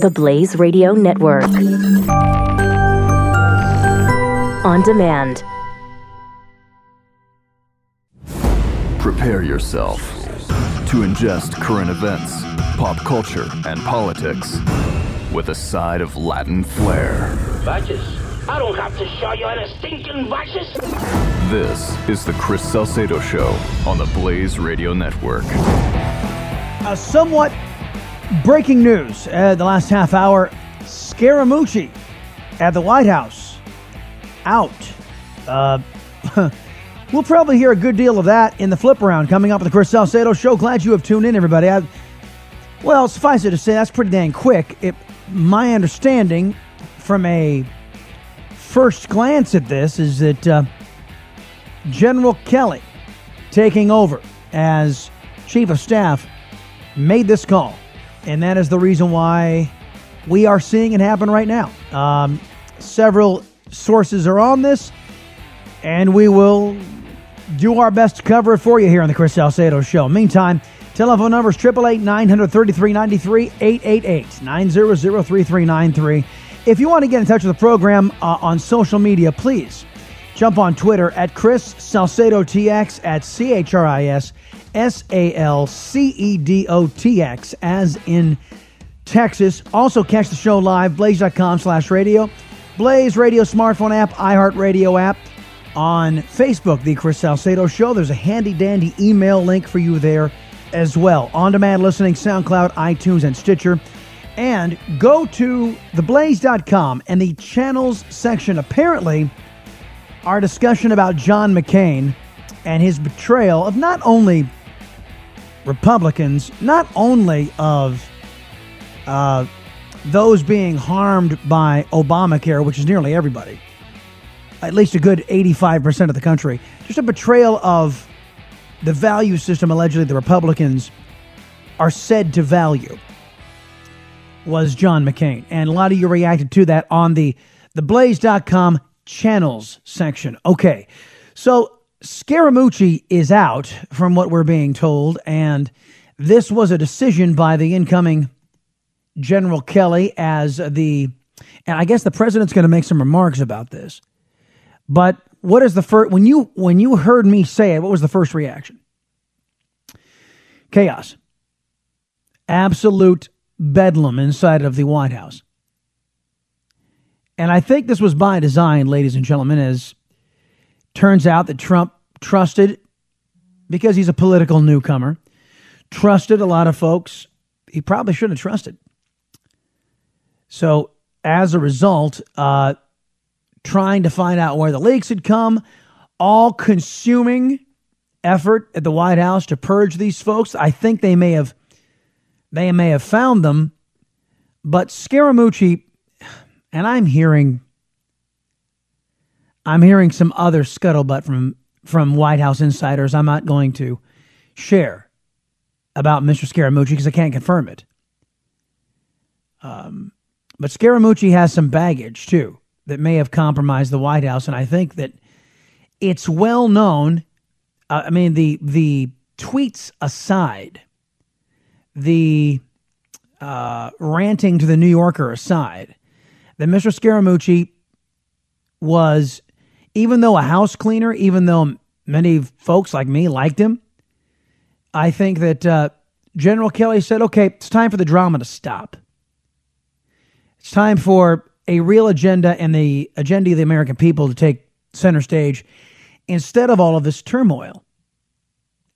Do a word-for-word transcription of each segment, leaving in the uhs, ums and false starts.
The Blaze Radio Network. On demand. Prepare yourself to ingest current events, pop culture, and politics with a side of Latin flair. Vices. I don't have to show you any stinking vices. This is the Chris Salcedo Show on the Blaze Radio Network. A somewhat breaking news uh, the last half hour. Scaramucci at the White House out. Uh, we'll probably hear a good deal of that in the flip around coming up with the Chris Salcedo Show. Glad you have tuned in, everybody. I, well, suffice it to say, that's pretty dang quick. It, my understanding from a first glance at this is that uh, General Kelly, taking over as Chief of Staff, made this call. And that is the reason why we are seeing it happen right now. Um, several sources are on this, and we will do our best to cover it for you here on the Chris Salcedo Show. Meantime, telephone numbers eight eight eight, nine zero zero, three three nine three, eight eight eight, nine zero zero, three three nine three. If you want to get in touch with the program uh, on social media, please jump on Twitter at Chris Salcedo T X, at C H R I S S A L C E D O T X, as in Texas. Also catch the show live, blaze.com slash radio. Blaze Radio smartphone app, iHeartRadio app. On Facebook, The Chris Salcedo Show. There's a handy-dandy email link for you there as well. On-demand listening, SoundCloud, iTunes, and Stitcher. And go to the blaze dot com and the channels section. Apparently, our discussion about John McCain and his betrayal of not only Republicans, not only of uh, those being harmed by Obamacare, which is nearly everybody, at least a good eighty-five percent of the country, just a betrayal of the value system allegedly the Republicans are said to value, was John McCain. And a lot of you reacted to that on the the blaze dot com channels section. Okay, so Scaramucci is out, from what we're being told, and this was a decision by the incoming General Kelly as the, and I guess the president's going to make some remarks about this. But what is the first, when you when you heard me say it, what was the first reaction? Chaos. Absolute bedlam inside of the White House. And I think this was by design, ladies and gentlemen, as turns out that Trump trusted, because he's a political newcomer, trusted a lot of folks he probably shouldn't have trusted. So as a result, uh, trying to find out where the leaks had come, all-consuming effort at the White House to purge these folks. I think they may have, they may have found them, but Scaramucci, and I'm hearing... I'm hearing some other scuttlebutt from, from White House insiders I'm not going to share about Mister Scaramucci because I can't confirm it. Um, but Scaramucci has some baggage, too, that may have compromised the White House, and I think that it's well known, uh, I mean, the the tweets aside, the uh, ranting to the New Yorker aside, that Mister Scaramucci was... even though a house cleaner, even though many folks like me liked him, I think that uh, General Kelly said, okay, it's time for the drama to stop. It's time for a real agenda and the agenda of the American people to take center stage instead of all of this turmoil.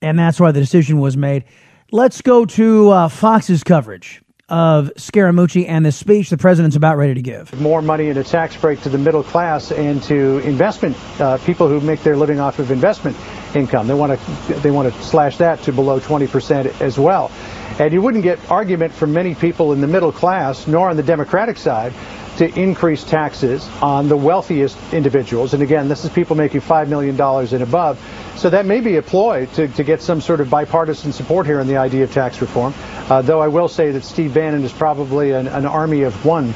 And that's why the decision was made. Let's go to uh, Fox's coverage of Scaramucci and the speech the president's about ready to give. More money in a tax break to the middle class and to investment, uh, people who make their living off of investment income. They want to they want to slash that to below twenty percent as well. And you wouldn't get argument from many people in the middle class, nor on the Democratic side, to increase taxes on the wealthiest individuals. And again, this is people making five million dollars and above. So that may be a ploy to, to get some sort of bipartisan support here on the idea of tax reform. Uh, though I will say that Steve Bannon is probably an, an army of one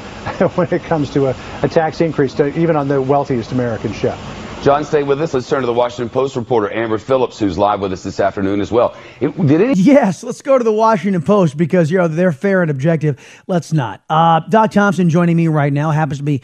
when it comes to a, a tax increase, to, even on the wealthiest American chef. John, stay with us. Let's turn to the Washington Post reporter, Amber Phillips, who's live with us this afternoon as well. It, did it? Yes, let's go to the Washington Post because, you know, they're fair and objective. Let's not. Uh, Doc Thompson joining me right now, happens to be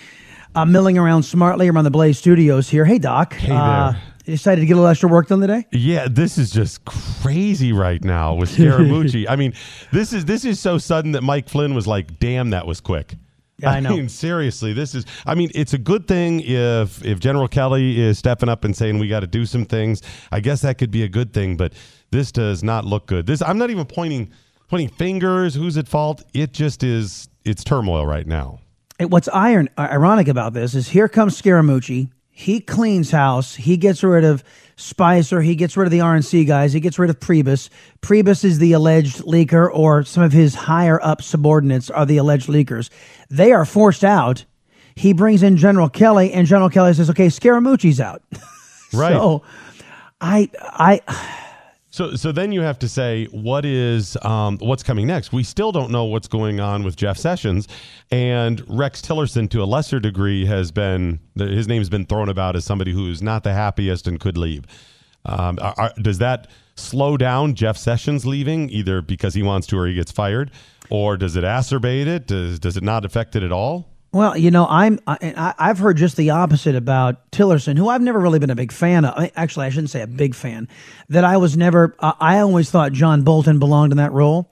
uh, milling around smartly around the Blaze studios here. Hey, Doc. Hey there. Uh, You decided to get a little extra work done today? Yeah, this is just crazy right now with Scaramucci. I mean, this is this is so sudden that Mike Flynn was like, damn, that was quick. Yeah, I know. I mean, seriously, this is, I mean, it's a good thing if, if General Kelly is stepping up and saying we got to do some things. I guess that could be a good thing, but this does not look good. This, I'm not even pointing pointing fingers, who's at fault. It just is, it's turmoil right now. And what's iron, ironic about this is here comes Scaramucci. He cleans house. He gets rid of Spicer. He gets rid of the R N C guys. He gets rid of Priebus. Priebus is the alleged leaker, or some of his higher-up subordinates are the alleged leakers. They are forced out. He brings in General Kelly, and General Kelly says, okay, Scaramucci's out. Right. So, I... I So so then you have to say, what is um, what's coming next? We still don't know what's going on with Jeff Sessions, and Rex Tillerson, to a lesser degree, has been, his name's been thrown about as somebody who's not the happiest and could leave. Um, are, are, does that slow down Jeff Sessions leaving, either because he wants to or he gets fired, or does it acerbate it? Does, does it not affect it at all? Well, you know, I'm, I, I've heard just the opposite about Tillerson, who I've never really been a big fan of. Actually, I shouldn't say a big fan. That I was never. Uh, I always thought John Bolton belonged in that role,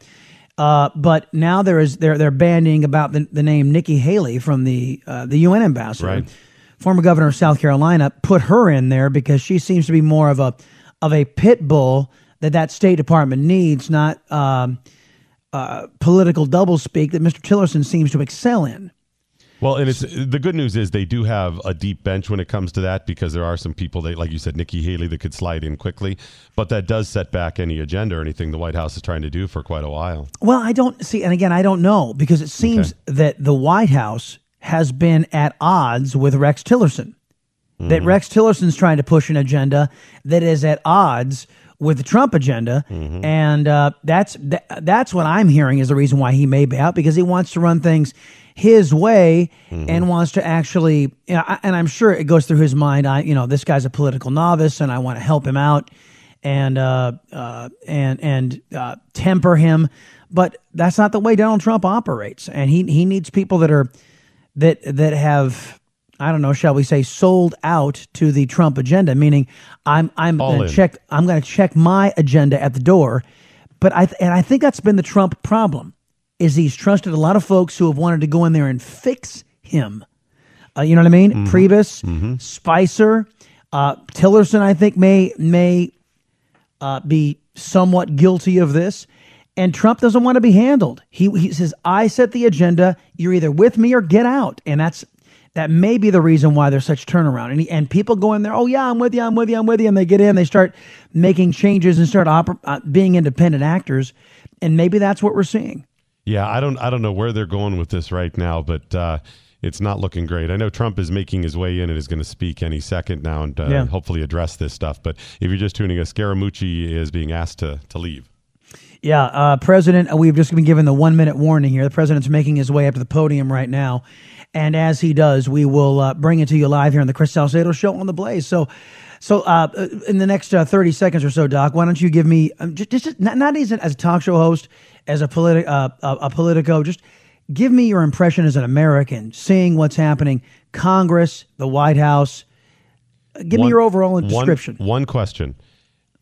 uh, but now there is they're they're bandying about the, the name Nikki Haley from the uh, the U N ambassador, right. Former governor of South Carolina, put her in there because she seems to be more of a of a pit bull that that State Department needs, not um, uh, political doublespeak that Mister Tillerson seems to excel in. Well, and it's the good news is they do have a deep bench when it comes to that, because there are some people that, like you said, Nikki Haley, that could slide in quickly, but that does set back any agenda or anything the White House is trying to do for quite a while. Well, I don't see, and again, I don't know, because it seems okay. that the White House has been at odds with Rex Tillerson, mm-hmm. that Rex Tillerson's trying to push an agenda that is at odds with the Trump agenda, mm-hmm. and uh, that's th- that's what I'm hearing is the reason why he may be out, because he wants to run things his way, mm-hmm. and wants to actually, you know, and I'm sure it goes through his mind, I, you know, this guy's a political novice, and I want to help him out, and uh, uh, and and uh, temper him, but that's not the way Donald Trump operates, and he he needs people that are that that have, I don't know, shall we say, sold out to the Trump agenda, meaning I'm I'm gonna check I'm going to check my agenda at the door, but I and I think that's been the Trump problem. Is he's trusted a lot of folks who have wanted to go in there and fix him. Uh, you know what I mean? Mm-hmm. Priebus, mm-hmm. Spicer, uh, Tillerson, I think, may may uh, be somewhat guilty of this. And Trump doesn't want to be handled. He, he says, I set the agenda. You're either with me or get out. And that's that may be the reason why there's such turnaround. And, he, and people go in there, oh, yeah, I'm with you, I'm with you, I'm with you. And they get in, they start making changes and start oper- uh, being independent actors. And maybe that's what we're seeing. Yeah, I don't I don't know where they're going with this right now, but uh, it's not looking great. I know Trump is making his way in and is going to speak any second now and uh, yeah. hopefully address this stuff. But if you're just tuning us, Scaramucci is being asked to, to leave. Yeah, uh, President, we've just been given the one-minute warning here. The president's making his way up to the podium right now. And as he does, we will uh, bring it to you live here on the Chris Salcedo Show on The Blaze. So so uh, in the next uh, thirty seconds or so, Doc, why don't you give me, um, just, just not, not as a talk show host, as a, politi- uh, a, a politico, just give me your impression as an American, seeing what's happening, Congress, the White House. Give one, me your overall description. One, one question.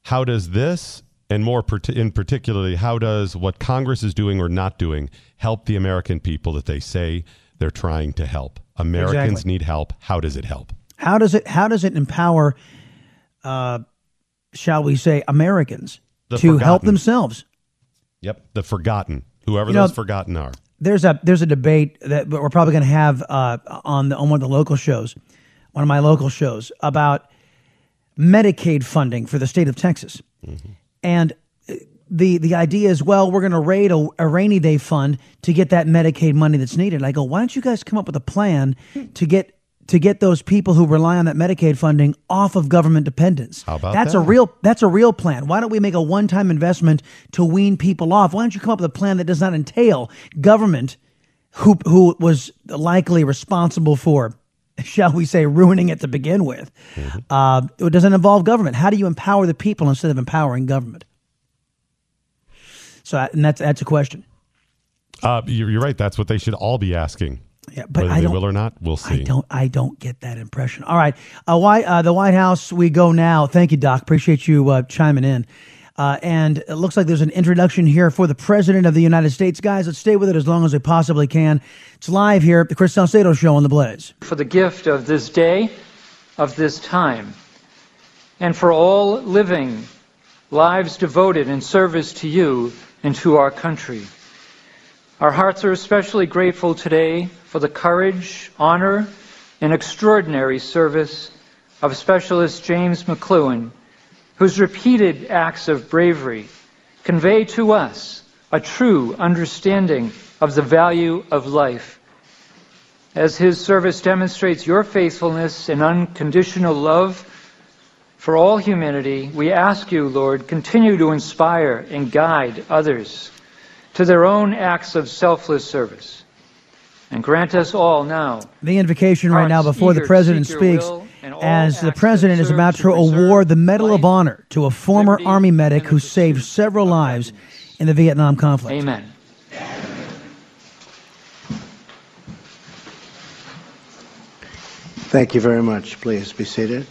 How does this, and more per- in particularly, how does what Congress is doing or not doing help the American people that they say they're trying to help? Americans exactly. need help. How does it help? How does it, how does it empower, uh, shall we say, Americans the to forgotten. help themselves? Yep, the forgotten, whoever you know, those forgotten are. There's a there's a debate that we're probably going to have uh, on the on one of the local shows, one of my local shows, about Medicaid funding for the state of Texas, mm-hmm. and the the idea is, well, we're going to raid a, a rainy day fund to get that Medicaid money that's needed. And I go, why don't you guys come up with a plan to get to get those people who rely on that Medicaid funding off of government dependence? How about that's that? a real that's a real plan. Why don't we make a one-time investment to wean people off? Why don't you come up with a plan that does not entail government who who was likely responsible for shall we say, ruining it to begin with. Mm-hmm. Uh, it doesn't involve government. How do you empower the people instead of empowering government? So, and that's that's a question. Uh, you're right. That's what they should all be asking. Yeah, but whether I they will or not, we'll see. I don't. I don't get that impression. All right. Uh, why uh, the White House? We go now. Thank you, Doc. Appreciate you uh, chiming in. Uh, and it looks like there's an introduction here for the President of the United States. Guys, let's stay with it as long as we possibly can. It's live here at the Chris Salcedo Show on The Blaze. For the gift of this day, of this time, and for all living lives devoted in service to you and to our country. Our hearts are especially grateful today for the courage, honor, and extraordinary service of Specialist James McCloughan, whose repeated acts of bravery convey to us a true understanding of the value of life. As his service demonstrates your faithfulness and unconditional love for all humanity, we ask you, Lord, continue to inspire and guide others to their own acts of selfless service. And grant us all now. The invocation right now before the President speaks, as the President is about to award the Medal of Honor to a former Army medic who saved several lives in the Vietnam conflict. Amen. Thank you very much. Please be seated.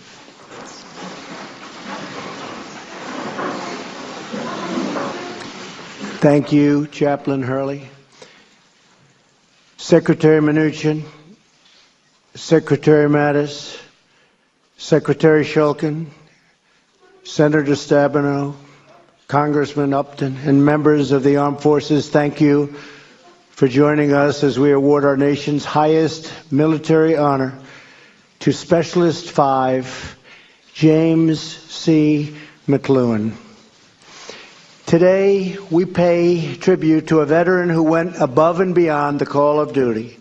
Thank you, Chaplain Hurley. Secretary Mnuchin, Secretary Mattis, Secretary Shulkin, Senator Stabenow, Congressman Upton, and members of the Armed Forces, thank you for joining us as we award our nation's highest military honor to Specialist five, James C. McCloughan. Today, we pay tribute to a veteran who went above and beyond the call of duty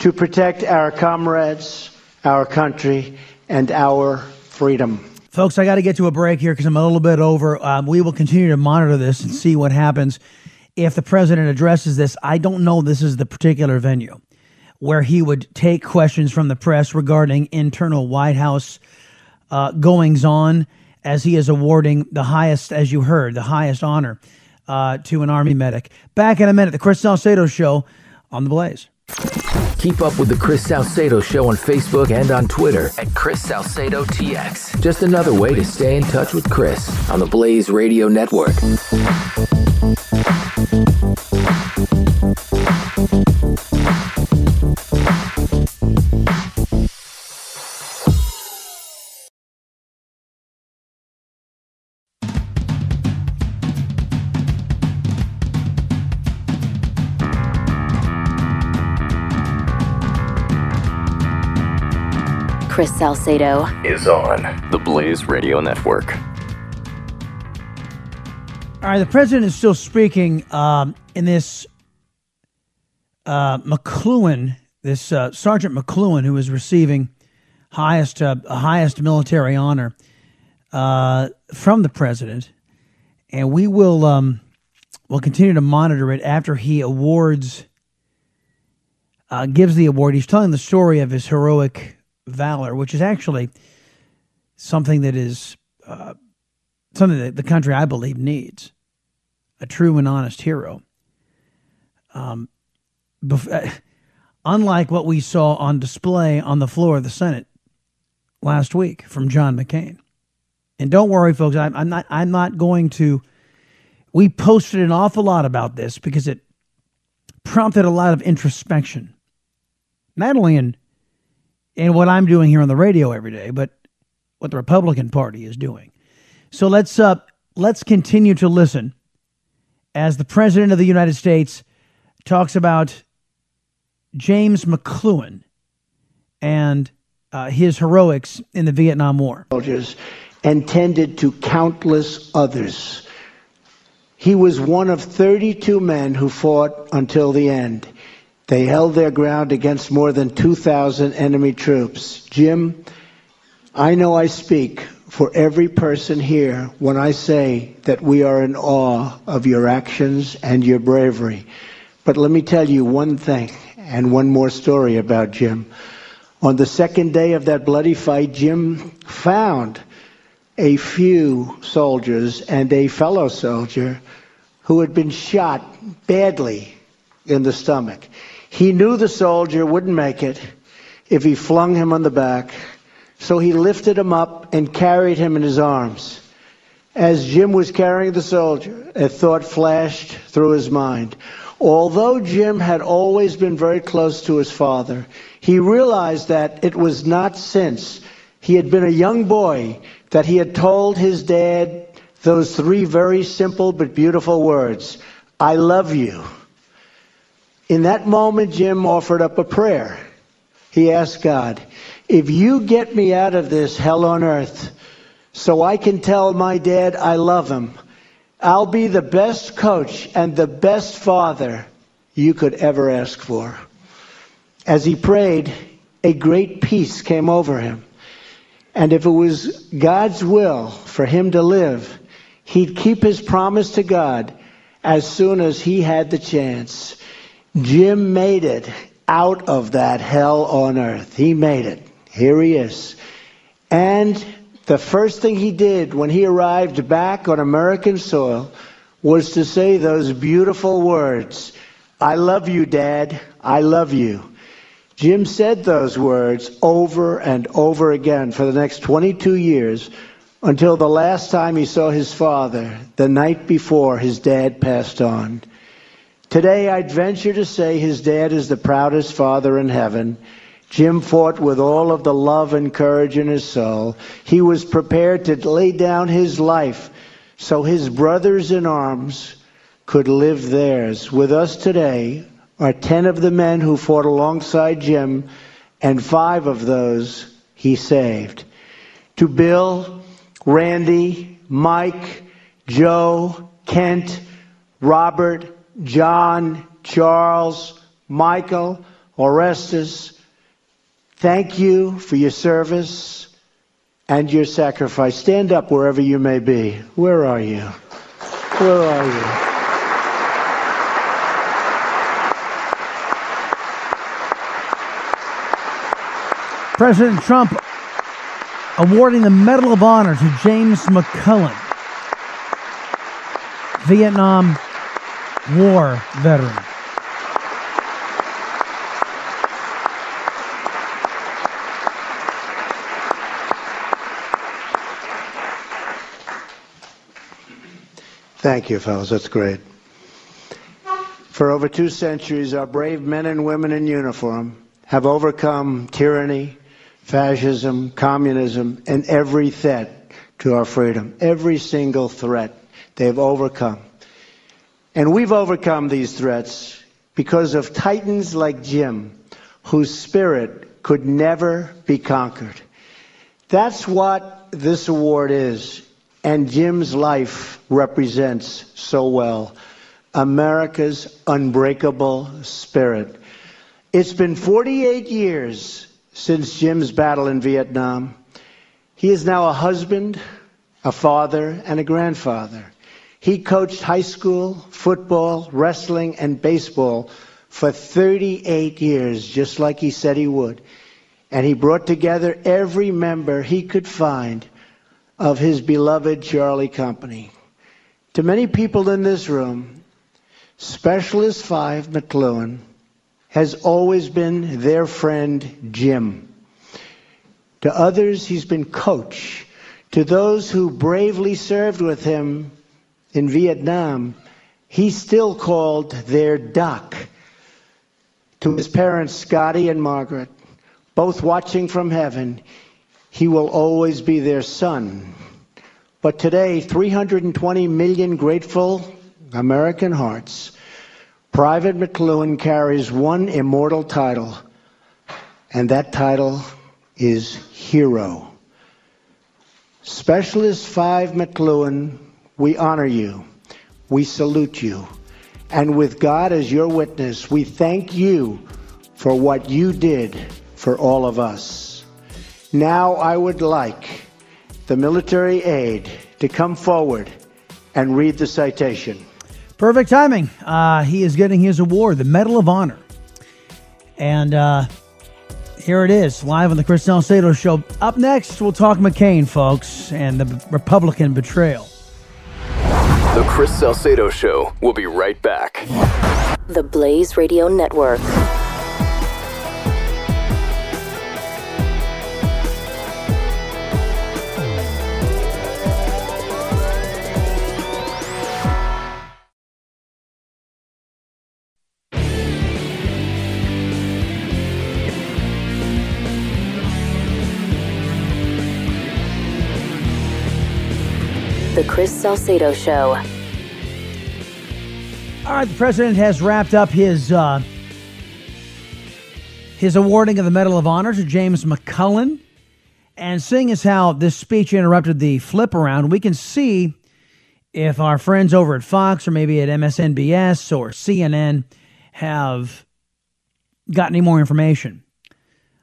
to protect our comrades, our country, and our freedom. Folks, I got to get to a break here because I'm a little bit over. Um, we will continue to monitor this and see what happens if the President addresses this. I don't know this is the particular venue where he would take questions from the press regarding internal White House uh, goings-on, as he is awarding the highest, as you heard, the highest honor uh, to an Army medic. Back in a minute, the Chris Salcedo Show on The Blaze. Keep up with the Chris Salcedo Show on Facebook and on Twitter at Chris Salcedo T X. Just another way to stay in touch with Chris on the Blaze Radio Network. Chris Salcedo is on the Blaze Radio Network. All right, the President is still speaking um, in this uh, McCloughan, this uh, Sergeant McCloughan, who is receiving highest uh, highest military honor uh, from the President, and we will um, will continue to monitor it after he awards uh, gives the award. He's telling the story of his heroic valor, which is actually something that is uh, something that the country, I believe, needs. A true and honest hero. Um, bef- unlike what we saw on display on the floor of the Senate last week from John McCain. And don't worry, folks, I'm, I'm not I'm not going to... We posted an awful lot about this because it prompted a lot of introspection. Not only in And what I'm doing here on the radio every day, but what the Republican Party is doing. So let's uh, let's continue to listen as the President of the United States talks about James McCloughan and uh, his heroics in the Vietnam War. Soldiers and tended to countless others. He was one of thirty-two men who fought until the end. They held their ground against more than two thousand enemy troops. Jim, I know I speak for every person here when I say that we are in awe of your actions and your bravery. But let me tell you one thing and one more story about Jim. On the second day of that bloody fight, Jim found a few soldiers and a fellow soldier who had been shot badly in the stomach. He knew the soldier wouldn't make it if he flung him on the back, so he lifted him up and carried him in his arms. As Jim was carrying the soldier, a thought flashed through his mind. Although Jim had always been very close to his father, he realized that it was not since he had been a young boy that he had told his dad those three very simple but beautiful words, "I love you." In that moment, Jim offered up a prayer. He asked God, "If you get me out of this hell on earth so I can tell my dad I love him, I'll be the best coach and the best father you could ever ask for." As he prayed, a great peace came over him. And if it was God's will for him to live, he'd keep his promise to God as soon as he had the chance. Jim made it out of that hell on earth. He made it. Here he is. And the first thing he did when he arrived back on American soil was to say those beautiful words, "I love you, Dad. I love you." Jim said those words over and over again for the next twenty-two years until the last time he saw his father, the night before his dad passed on. Today, I'd venture to say his dad is the proudest father in heaven. Jim fought with all of the love and courage in his soul. He was prepared to lay down his life so his brothers in arms could live theirs. With us today are ten of the men who fought alongside Jim, and five of those he saved. To Bill, Randy, Mike, Joe, Kent, Robert, John, Charles, Michael, Orestes, thank you for your service and your sacrifice. Stand up wherever you may be. Where are you? Where are you? President Trump awarding the Medal of Honor to James McCloughan, Vietnam War veteran. Thank you, fellas. That's great. For over two centuries, our brave men and women in uniform have overcome tyranny, fascism, communism, and every threat to our freedom. Every single threat they've overcome. And we've overcome these threats because of titans like Jim, whose spirit could never be conquered. That's what this award is. And Jim's life represents so well America's unbreakable spirit. It's been forty-eight years since Jim's battle in Vietnam. He is now a husband, a father, and a grandfather. He coached high school, football, wrestling, and baseball for thirty-eight years, just like he said he would. And he brought together every member he could find of his beloved Charlie Company. To many people in this room, Specialist Five McCloughan has always been their friend Jim. To others, he's been coach. To those who bravely served with him in Vietnam, he's still called their doc. To his parents, Scotty and Margaret, both watching from heaven, he will always be their son. But today, three hundred twenty million grateful American hearts, Private McCloughan carries one immortal title, and that title is hero. Specialist Five McCloughan, we honor you, we salute you, and with God as your witness, we thank you for what you did for all of us. Now I would like the military aide to come forward and read the citation. Perfect timing. Uh, he is getting his award, the Medal of Honor. And uh, Here it is, live on the Chris Salcedo Show. Up next, we'll talk McCain, folks, and the Republican betrayal. The Chris Salcedo Show. We'll be right back. The Blaze Radio Network. The Chris Salcedo Show. All right, the president has wrapped up his uh, his awarding of the Medal of Honor to James McCloughan. And seeing as how this speech interrupted the flip around, we can see if our friends over at Fox or maybe at M S N B S or C N N have got any more information.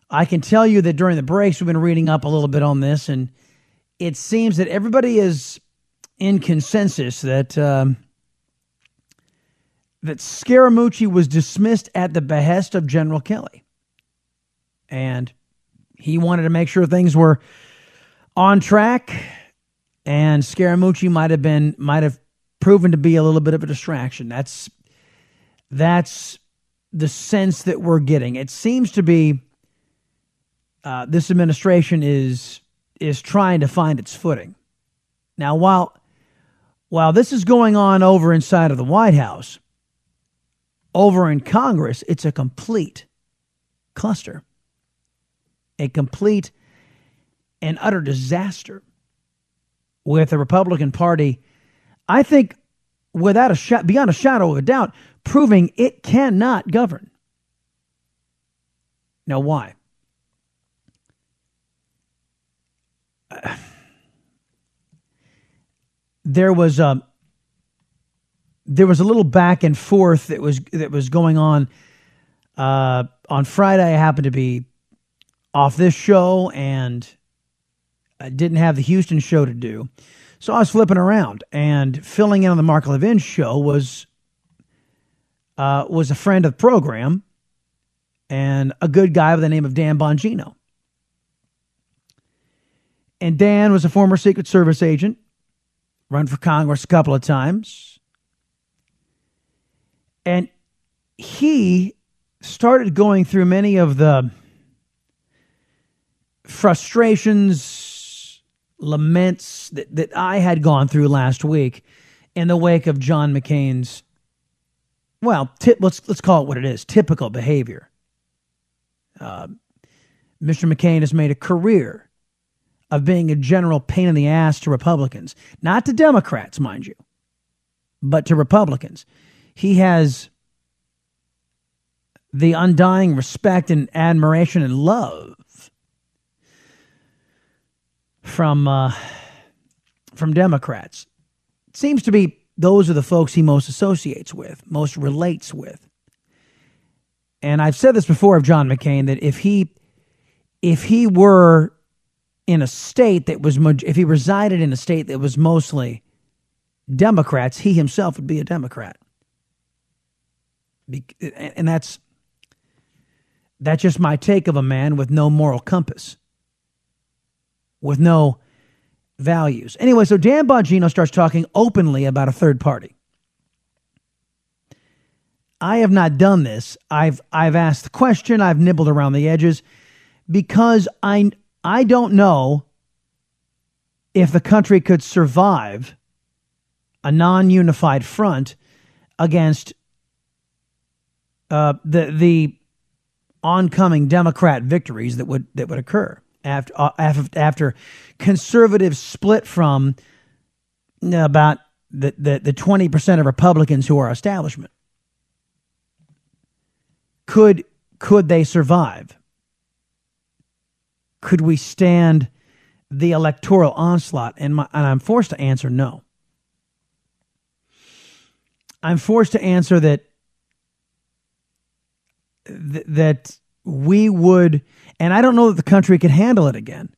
I can tell you that during the breaks, we've been reading up a little bit on this, and it seems that everybody is in consensus that um, that Scaramucci was dismissed at the behest of General Kelly. And he wanted to make sure things were on track, and Scaramucci might have been might have proven to be a little bit of a distraction. That's that's the sense that we're getting. It seems to be uh, this administration is is trying to find its footing. Now, while While this is going on over inside of the White House, over in Congress, it's a complete cluster, a complete and utter disaster with the Republican Party, I think, without a shot, beyond a shadow of a doubt, proving it cannot govern. Now, why? Uh, There was a there was a little back and forth that was that was going on uh, on Friday. I happened to be off this show and I didn't have the Houston show to do, so I was flipping around, and filling in on the Mark Levin show was uh, was a friend of the program and a good guy by the name of Dan Bongino. And Dan was a former Secret Service agent. Run for Congress a couple of times. And he started going through many of the frustrations, laments that, that I had gone through last week in the wake of John McCain's, well, tip, let's, let's call it what it is, typical behavior. Uh, Mister McCain has made a career of being a general pain in the ass to Republicans. Not to Democrats, mind you, but to Republicans. He has the undying respect and admiration and love from uh, from Democrats. It seems to be those are the folks he most associates with, most relates with. And I've said this before of John McCain, that if he if he were... in a state that was, if he resided in a state that was mostly Democrats, he himself would be a Democrat. And that's, that's just my take of a man with no moral compass, with no values. Anyway, so Dan Bongino starts talking openly about a third party. I have not done this. I've, I've asked the question. I've nibbled around the edges because I... I don't know if the country could survive a non-unified front against uh, the the oncoming Democrat victories that would that would occur after uh, after, after conservatives split from about the the, the twenty percent of Republicans who are establishment. Could could they survive? Could we stand the electoral onslaught? And, my, and I'm forced to answer no. I'm forced to answer that th- that we would, and I don't know that the country could handle it again.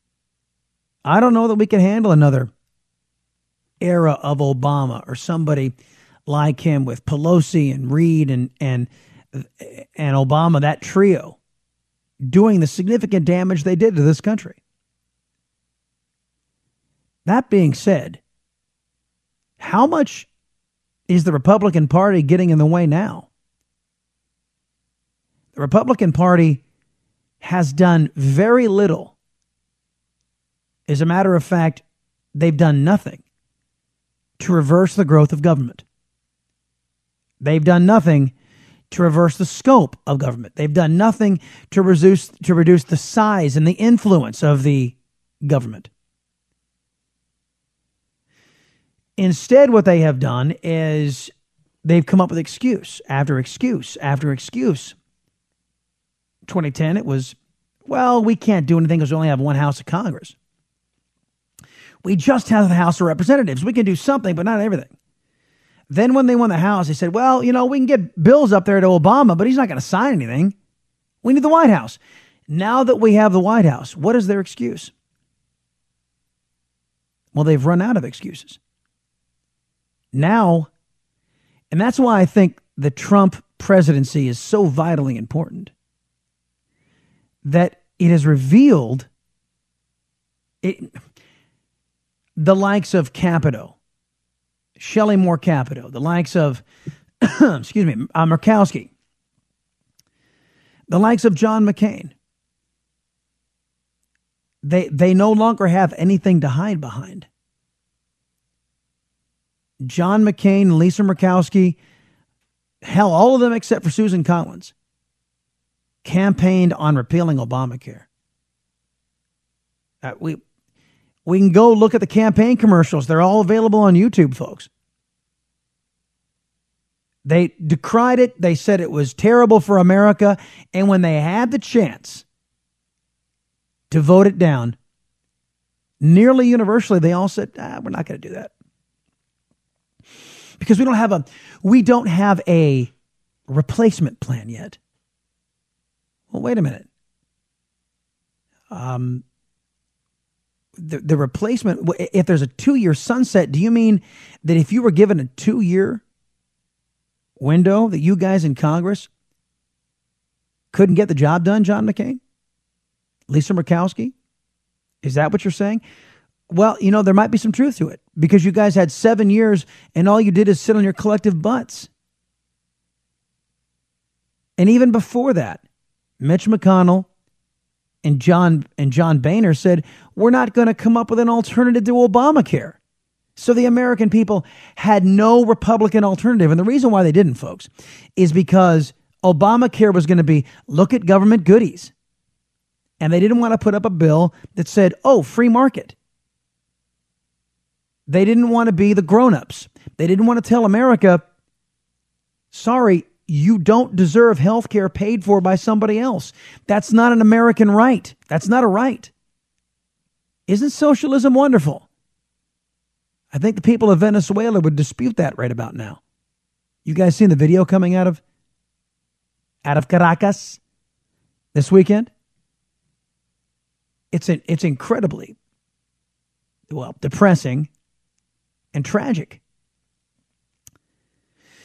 I don't know that we could handle another era of Obama or somebody like him with Pelosi and Reid and and and Obama, that trio. doing the significant damage they did to this country. That being said, how much is the Republican Party getting in the way now? The Republican Party has done very little. As a matter of fact, they've done nothing to reverse the growth of government. They've done nothing to reverse the scope of government. They've done nothing to reduce, to reduce the size and the influence of the government. Instead, what they have done is they've come up with excuse after excuse after excuse. twenty ten, it was, well, we can't do anything because we only have one House of Congress. We just have the House of Representatives. We can do something, but not everything. Then when they won the House, they said, well, you know, we can get bills up there to Obama, but he's not going to sign anything. We need the White House. Now that we have the White House, what is their excuse? Well, they've run out of excuses. Now, and that's why I think the Trump presidency is so vitally important, that it has revealed it, the likes of Capito, Shelley Moore Capito, the likes of, excuse me, uh, Murkowski, the likes of John McCain. They, they no longer have anything to hide behind. John McCain, Lisa Murkowski, hell, all of them except for Susan Collins, campaigned on repealing Obamacare. Uh, we we can go look at the campaign commercials. They're all available on YouTube, folks. They decried it. They said it was terrible for America. And when they had the chance to vote it down, nearly universally, they all said, ah, we're not going to do that. Because we don't have a we don't have a replacement plan yet. Well, wait a minute. Um, the the replacement. If there's a two year sunset, do you mean that if you were given a two year window, that you guys in Congress couldn't get the job done, John McCain, Lisa Murkowski? Is that what you're saying? Well, you know, there might be some truth to it, because you guys had seven years and all you did is sit on your collective butts. And even before that, Mitch McConnell and John and John Boehner said, we're not going to come up with an alternative to Obamacare. So the American people had no Republican alternative. And the reason why they didn't, folks, is because Obamacare was going to be, look at government goodies. And they didn't want to put up a bill that said, oh, free market. They didn't want to be the grown-ups. They didn't want to tell America, sorry, you don't deserve health care paid for by somebody else. That's not an American right. That's not a right. Isn't socialism wonderful? I think the people of Venezuela would dispute that right about now. You guys seen the video coming out of, out of Caracas this weekend? It's, an, it's incredibly, well, depressing and tragic.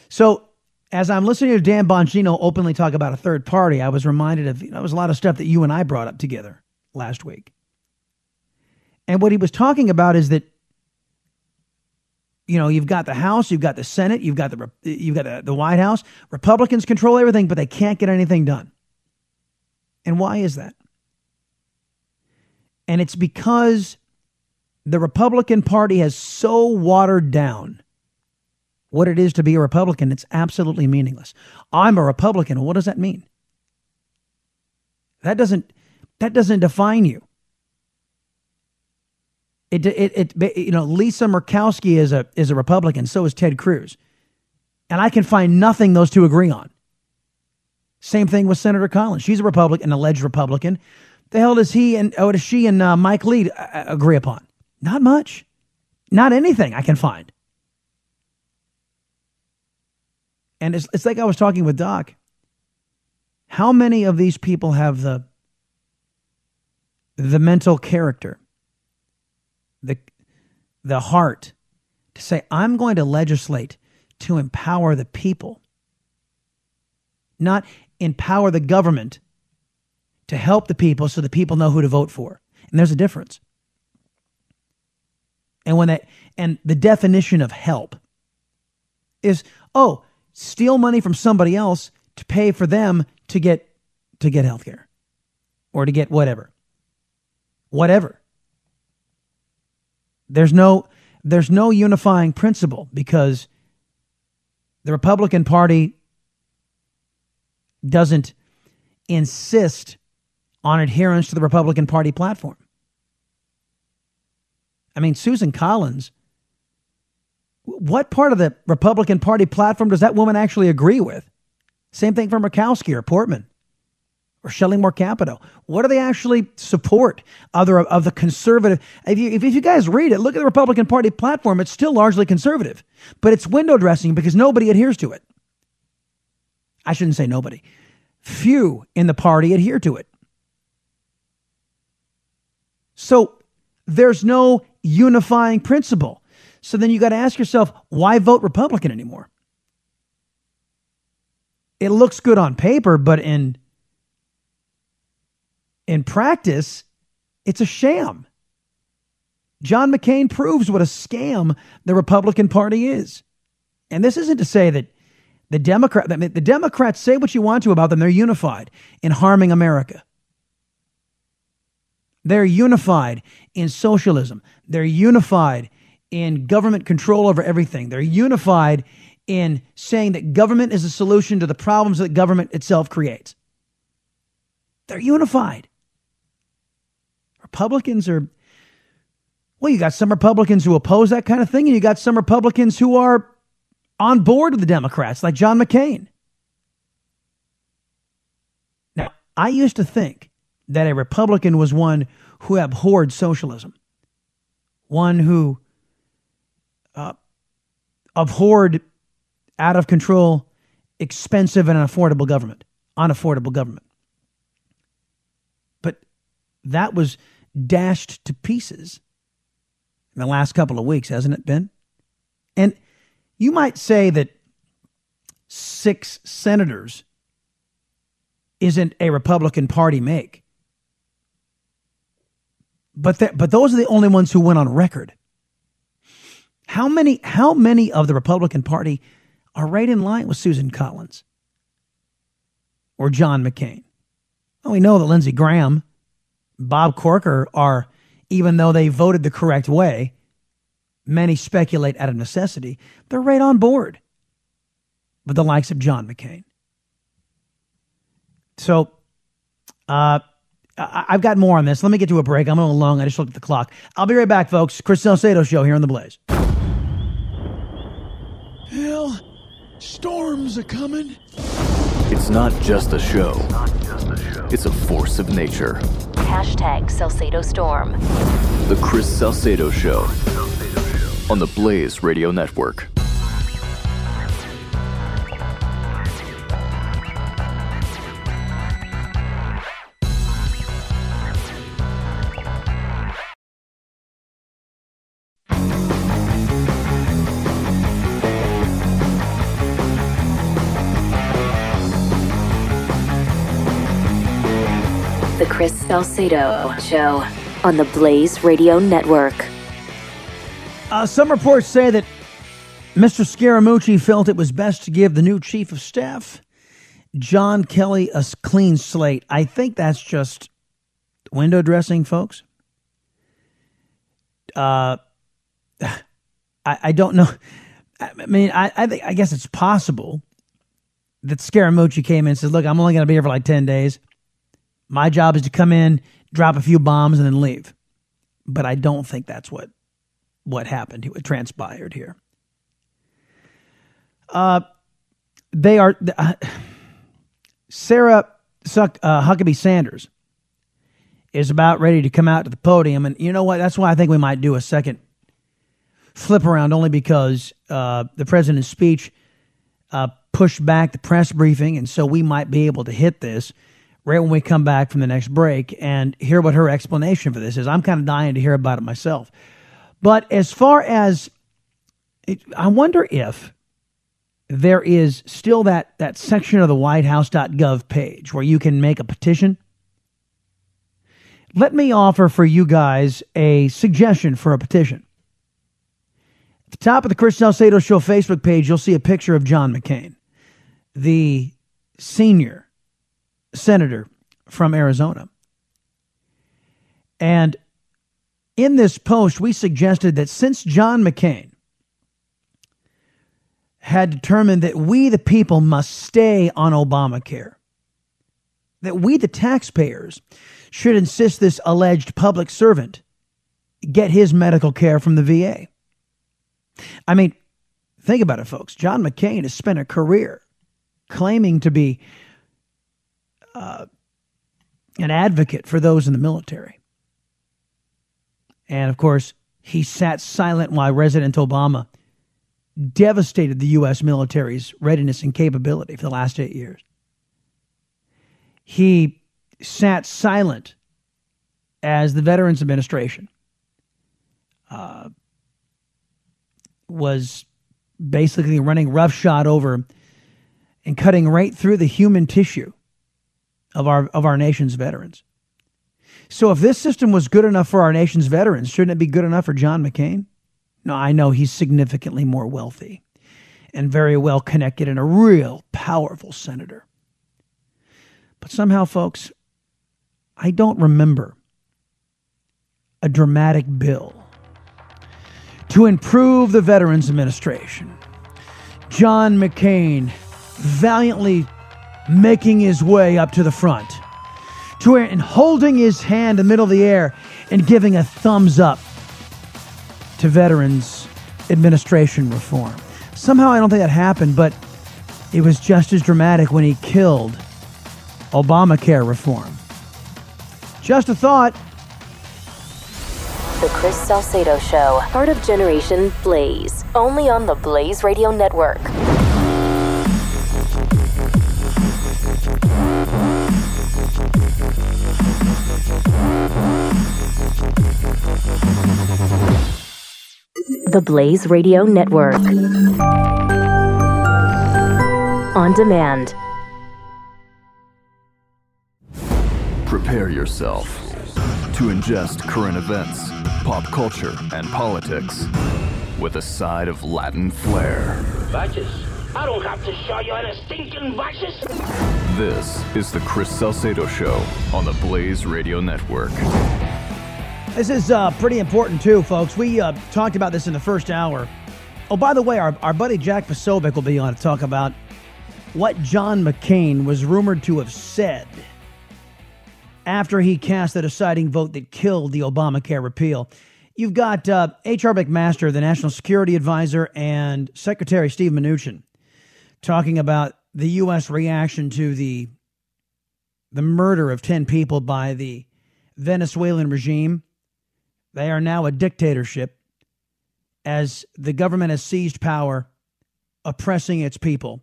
So as I'm listening to Dan Bongino openly talk about a third party, I was reminded of, you know, it was a lot of stuff that you and I brought up together last week. And what he was talking about is that, you know, you've got the House, you've got the Senate, you've got the you've got the, the White House. Republicans control everything, but they can't get anything done. And why is that? And it's because the Republican Party has so watered down what it is to be a Republican, it's absolutely meaningless. I'm a Republican. What does that mean? That doesn't that doesn't define you. It it, it you know, Lisa Murkowski is a is a Republican. So is Ted Cruz, and I can find nothing those two agree on. Same thing with Senator Collins. She's a Republican, an alleged Republican. The hell does he and oh, does she and uh, Mike Lee uh, agree upon? Not much. Not anything I can find. And it's, it's like I was talking with Doc. How many of these people have the, the mental character, the, the heart to say, I'm going to legislate to empower the people, not empower the government to help the people so the people know who to vote for. And there's a difference. And when that, and the definition of help is, oh, steal money from somebody else to pay for them to get to get health care or to get whatever. Whatever. There's no there's no unifying principle because the Republican Party doesn't insist on adherence to the Republican Party platform. I mean, Susan Collins, what part of the Republican Party platform does that woman actually agree with? Same thing for Murkowski or Portman or Shelley Moore Capito. What do they actually support other of the conservative? If you, if you guys read it, look at the Republican Party platform. It's still largely conservative, but it's window dressing because nobody adheres to it. I shouldn't say nobody. Few in the party adhere to it. So there's no unifying principle. So then you got to ask yourself, why vote Republican anymore? It looks good on paper, but in in practice, it's a sham. John McCain proves what a scam the Republican Party is. And this isn't to say that the Democrat, I mean, the Democrats, say what you want to about them, they're unified in harming America. They're unified in socialism. They're unified in government control over everything. They're unified in saying that government is a solution to the problems that government itself creates. They're unified. Republicans are, well, you got some Republicans who oppose that kind of thing, and you got some Republicans who are on board with the Democrats, like John McCain. Now, I used to think that a Republican was one who abhorred socialism, one who uh, abhorred out of control, expensive and unaffordable government, unaffordable government. But that was dashed to pieces in the last couple of weeks, hasn't it been? And you might say that six senators isn't a Republican Party make. But that, but those are the only ones who went on record. How many how many of the Republican Party are right in line with Susan Collins or John McCain? Well, we know that Lindsey Graham, Bob Corker are, even though they voted the correct way, many speculate out of necessity, they're right on board with the likes of John McCain. So, uh, I've got more on this. Let me get to a break. I'm going along. I just looked at the clock. I'll be right back, folks. Chris Salcedo Show here on The Blaze. Hell, storms are coming. It's not just a show. It's not just a show. It's a force of nature. Hashtag Salcedo Storm. The Chris Salcedo Show, Salcedo Show. On The Blaze Radio Network. Chris Salcedo Show on the Blaze Radio Network. Uh, some reports say that Mister Scaramucci felt it was best to give the new chief of staff, John Kelly, a clean slate. I think that's just window dressing, folks. Uh, I, I don't know. I mean, I, I, think, I guess it's possible that Scaramucci came in and said, look, I'm only going to be here for like ten days. My job is to come in, drop a few bombs, and then leave. But I don't think that's what what happened, what transpired here. Uh, they are uh, Sarah Huck, uh, Huckabee Sanders is about ready to come out to the podium, and you know what? That's why I think we might do a second flip around, only because uh, the president's speech uh, pushed back the press briefing, and so we might be able to hit this right when we come back from the next break and hear what her explanation for this is. I'm kind of dying to hear about it myself. But as far as, it, I wonder if there is still that, that section of the White House dot gov page where you can make a petition Let me offer for you guys a suggestion for a petition. At the top of the Chris Salcedo Show Facebook page, you'll see a picture of John McCain, the senior senator from Arizona. And in this post, we suggested that since John McCain had determined that we, the people, must stay on Obamacare, that we, the taxpayers, should insist this alleged public servant get his medical care from the V A. I mean, think about it, folks. John McCain has spent a career claiming to be uh, an advocate for those in the military. And, of course, he sat silent while President Obama devastated the U S military's readiness and capability for the last eight years. He sat silent as the Veterans Administration uh, was basically running roughshod over and cutting right through the human tissue of our of our nation's veterans. So if this system was good enough for our nation's veterans, shouldn't it be good enough for John McCain? No, I know he's significantly more wealthy and very well connected and a real powerful senator. But somehow, folks, I don't remember a dramatic bill to improve the Veterans Administration. John McCain valiantly making his way up to the front to and holding his hand in the middle of the air and giving a thumbs up to Veterans Administration reform. Somehow, I don't think that happened, but it was just as dramatic when he killed Obamacare reform. Just a thought. The Chris Salcedo Show, part of Generation Blaze, only on the Blaze Radio Network. The Blaze Radio Network. On demand. Prepare yourself to ingest current events, pop culture, and politics with a side of Latin flair. Vices? I don't have to show you any stinking vices. This is the Chris Salcedo Show on the Blaze Radio Network. This is uh, pretty important too, folks. We uh, talked about this in the first hour. Oh, by the way, our, our buddy Jack Posobiec will be on to talk about what John McCain was rumored to have said after he cast the deciding vote that killed the Obamacare repeal. You've got uh, H R McMaster, the National Security Advisor, and Secretary Steve Mnuchin talking about the U S reaction to the the murder of ten people by the Venezuelan regime. They are now a dictatorship as the government has seized power, oppressing its people.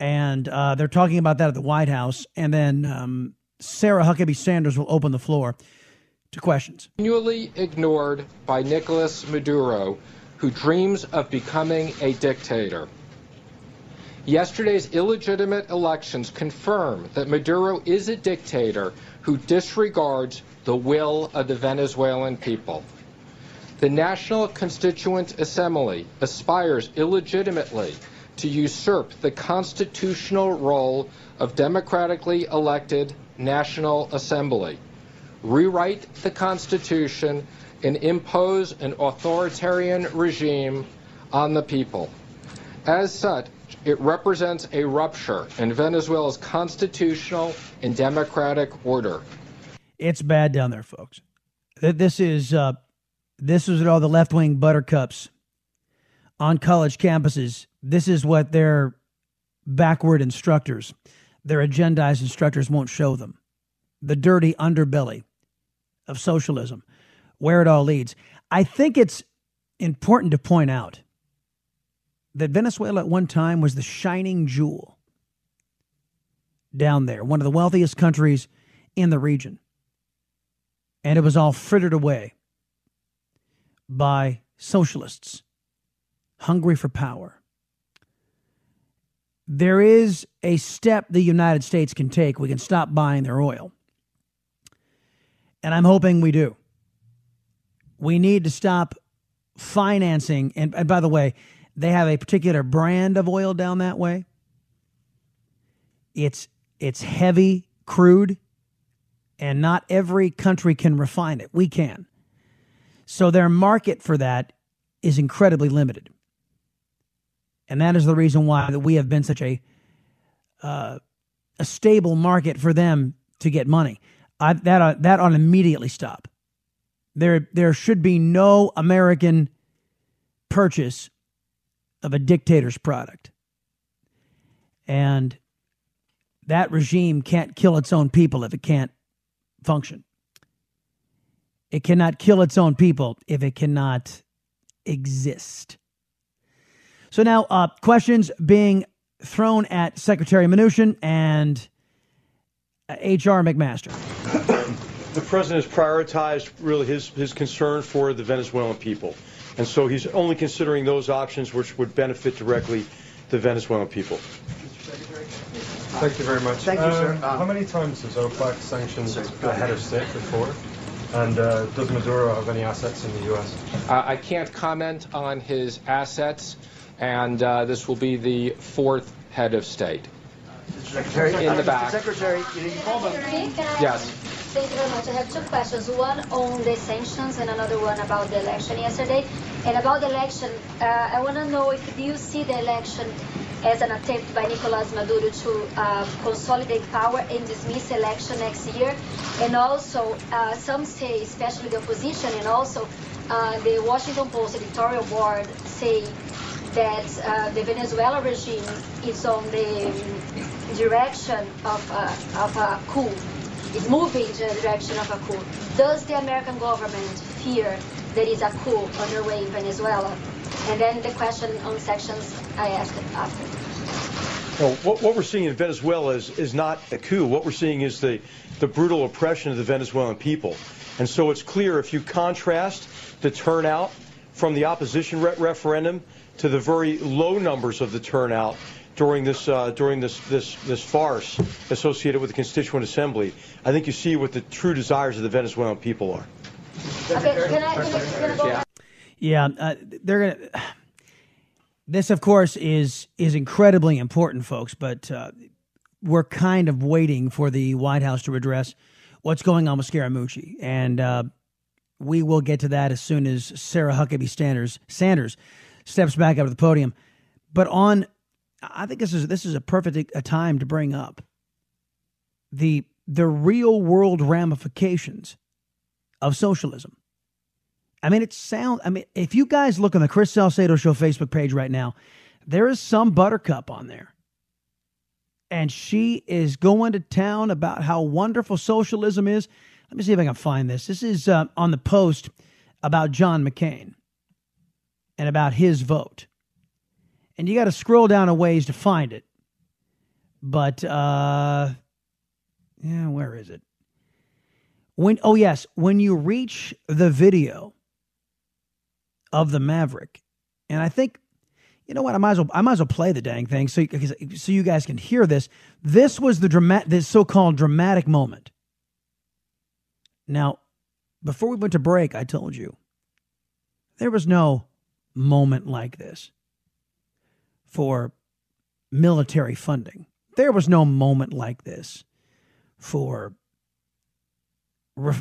And uh, they're talking about that at the White House. And then Um, Sarah Huckabee Sanders will open the floor to questions. Continually ignored by Nicolas Maduro, who dreams of becoming a dictator. Yesterday's illegitimate elections confirm that Maduro is a dictator who disregards the will of the Venezuelan people. The National Constituent Assembly aspires illegitimately to usurp the constitutional role of democratically elected National Assembly, rewrite the Constitution, and impose an authoritarian regime on the people. As such, it represents a rupture in Venezuela's constitutional and democratic order. It's bad down there, folks. This is uh, this is what all the left-wing buttercups on college campuses. This is what their backward instructors, their agendized instructors won't show them. The dirty underbelly of socialism, where it all leads. I think it's important to point out that Venezuela at one time was the shining jewel down there, one of the wealthiest countries in the region. And it was all frittered away by socialists, hungry for power. There is a step the United States can take. We can stop buying their oil. and I'm hoping we do. We need to stop financing. And, and by the way, they have a particular brand of oil down that way. It's it's heavy crude, and not every country can refine it. We can. So their market for that is incredibly limited. And that is the reason why that we have been such a uh, a stable market for them to get money. I, that ought, that ought to immediately stop. There there should be no American purchase of a dictator's product. And that regime can't kill its own people if it can't function. It cannot kill its own people if it cannot exist. So now, uh, questions being thrown at Secretary Mnuchin and H R McMaster. The president has prioritized really his, his concern for the Venezuelan people. And so he's only considering those options which would benefit directly the Venezuelan people. Mister Secretary. Thank you very much. Thank you, um, sir. Um, how many times has OPEC sanctioned the head of state before? And uh, does Maduro have any assets in the U S? Uh, I can't comment on his assets. And uh, this will be the fourth head of state. Secretary, in the back. Secretary, you didn't call them. Yes. Thank you very much. I have two questions. One on the sanctions and another one about the election yesterday. And about the election, uh, I want to know if you see the election as an attempt by Nicolas Maduro to uh, consolidate power and dismiss election next year. And also, uh, some say, especially the opposition, and also uh, the Washington Post editorial board say that uh, the Venezuela regime is on the um, direction of, uh, of a coup. It's moving in the direction of a coup. Does the American government fear there is a coup underway in Venezuela? And then the question on sanctions I asked after. Well, what, what we're seeing in Venezuela is, is not a coup. What we're seeing is the, the brutal oppression of the Venezuelan people. And so it's clear if you contrast the turnout from the opposition re- referendum to the very low numbers of the turnout during this uh, during this, this this farce associated with the Constituent Assembly, I think you see what the true desires of the Venezuelan people are. Okay, can I, can I, can I go yeah, yeah uh, they're gonna. Uh, this, of course, is is incredibly important, folks. But uh, we're kind of waiting for the White House to address what's going on with Scaramucci, and uh, we will get to that as soon as Sarah Huckabee Sanders Sanders. steps back up to the podium. But on, I think this is this is a perfect a time to bring up the the real world ramifications of socialism. I mean, it sound. I mean, if you guys look on the Chris Salcedo Show Facebook page right now, there is some buttercup on there, and she is going to town about how wonderful socialism is. Let me see if I can find this. This is uh, on the Post about John McCain and about his vote. And you got to scroll down a ways to find it. But, uh, yeah, where is it? When, oh, yes, when you reach the video of the Maverick, and I think, you know what, I might as well, I might as well play the dang thing so, so you guys can hear this. This was the drama- this so-called dramatic moment. Now, before we went to break, I told you, there was no moment like this for military funding. There was no moment like this for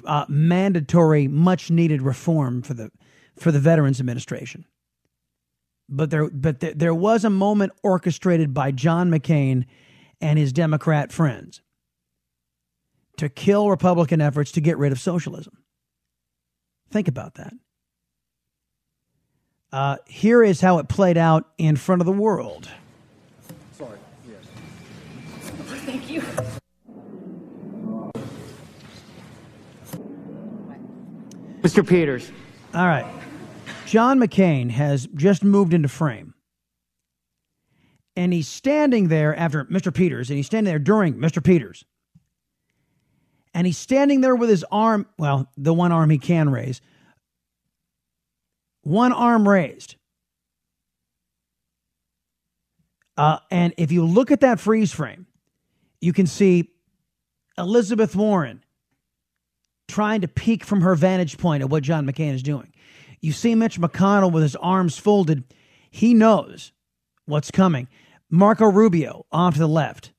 uh, mandatory, much-needed reform for the for the Veterans Administration. But there, but there, there was a moment orchestrated by John McCain and his Democrat friends to kill Republican efforts to get rid of socialism. Think about that. Uh, here is how it played out in front of the world. Sorry. Yes. Thank you. Mister Peters. All right. John McCain has just moved into frame. And he's standing there after Mister Peters, and he's standing there during Mister Peters. And he's standing there with his arm, well, the one arm he can raise, one arm raised. Uh, and if you look at that freeze frame, you can see Elizabeth Warren trying to peek from her vantage point at what John McCain is doing. You see Mitch McConnell with his arms folded. He knows what's coming. Marco Rubio off to the left.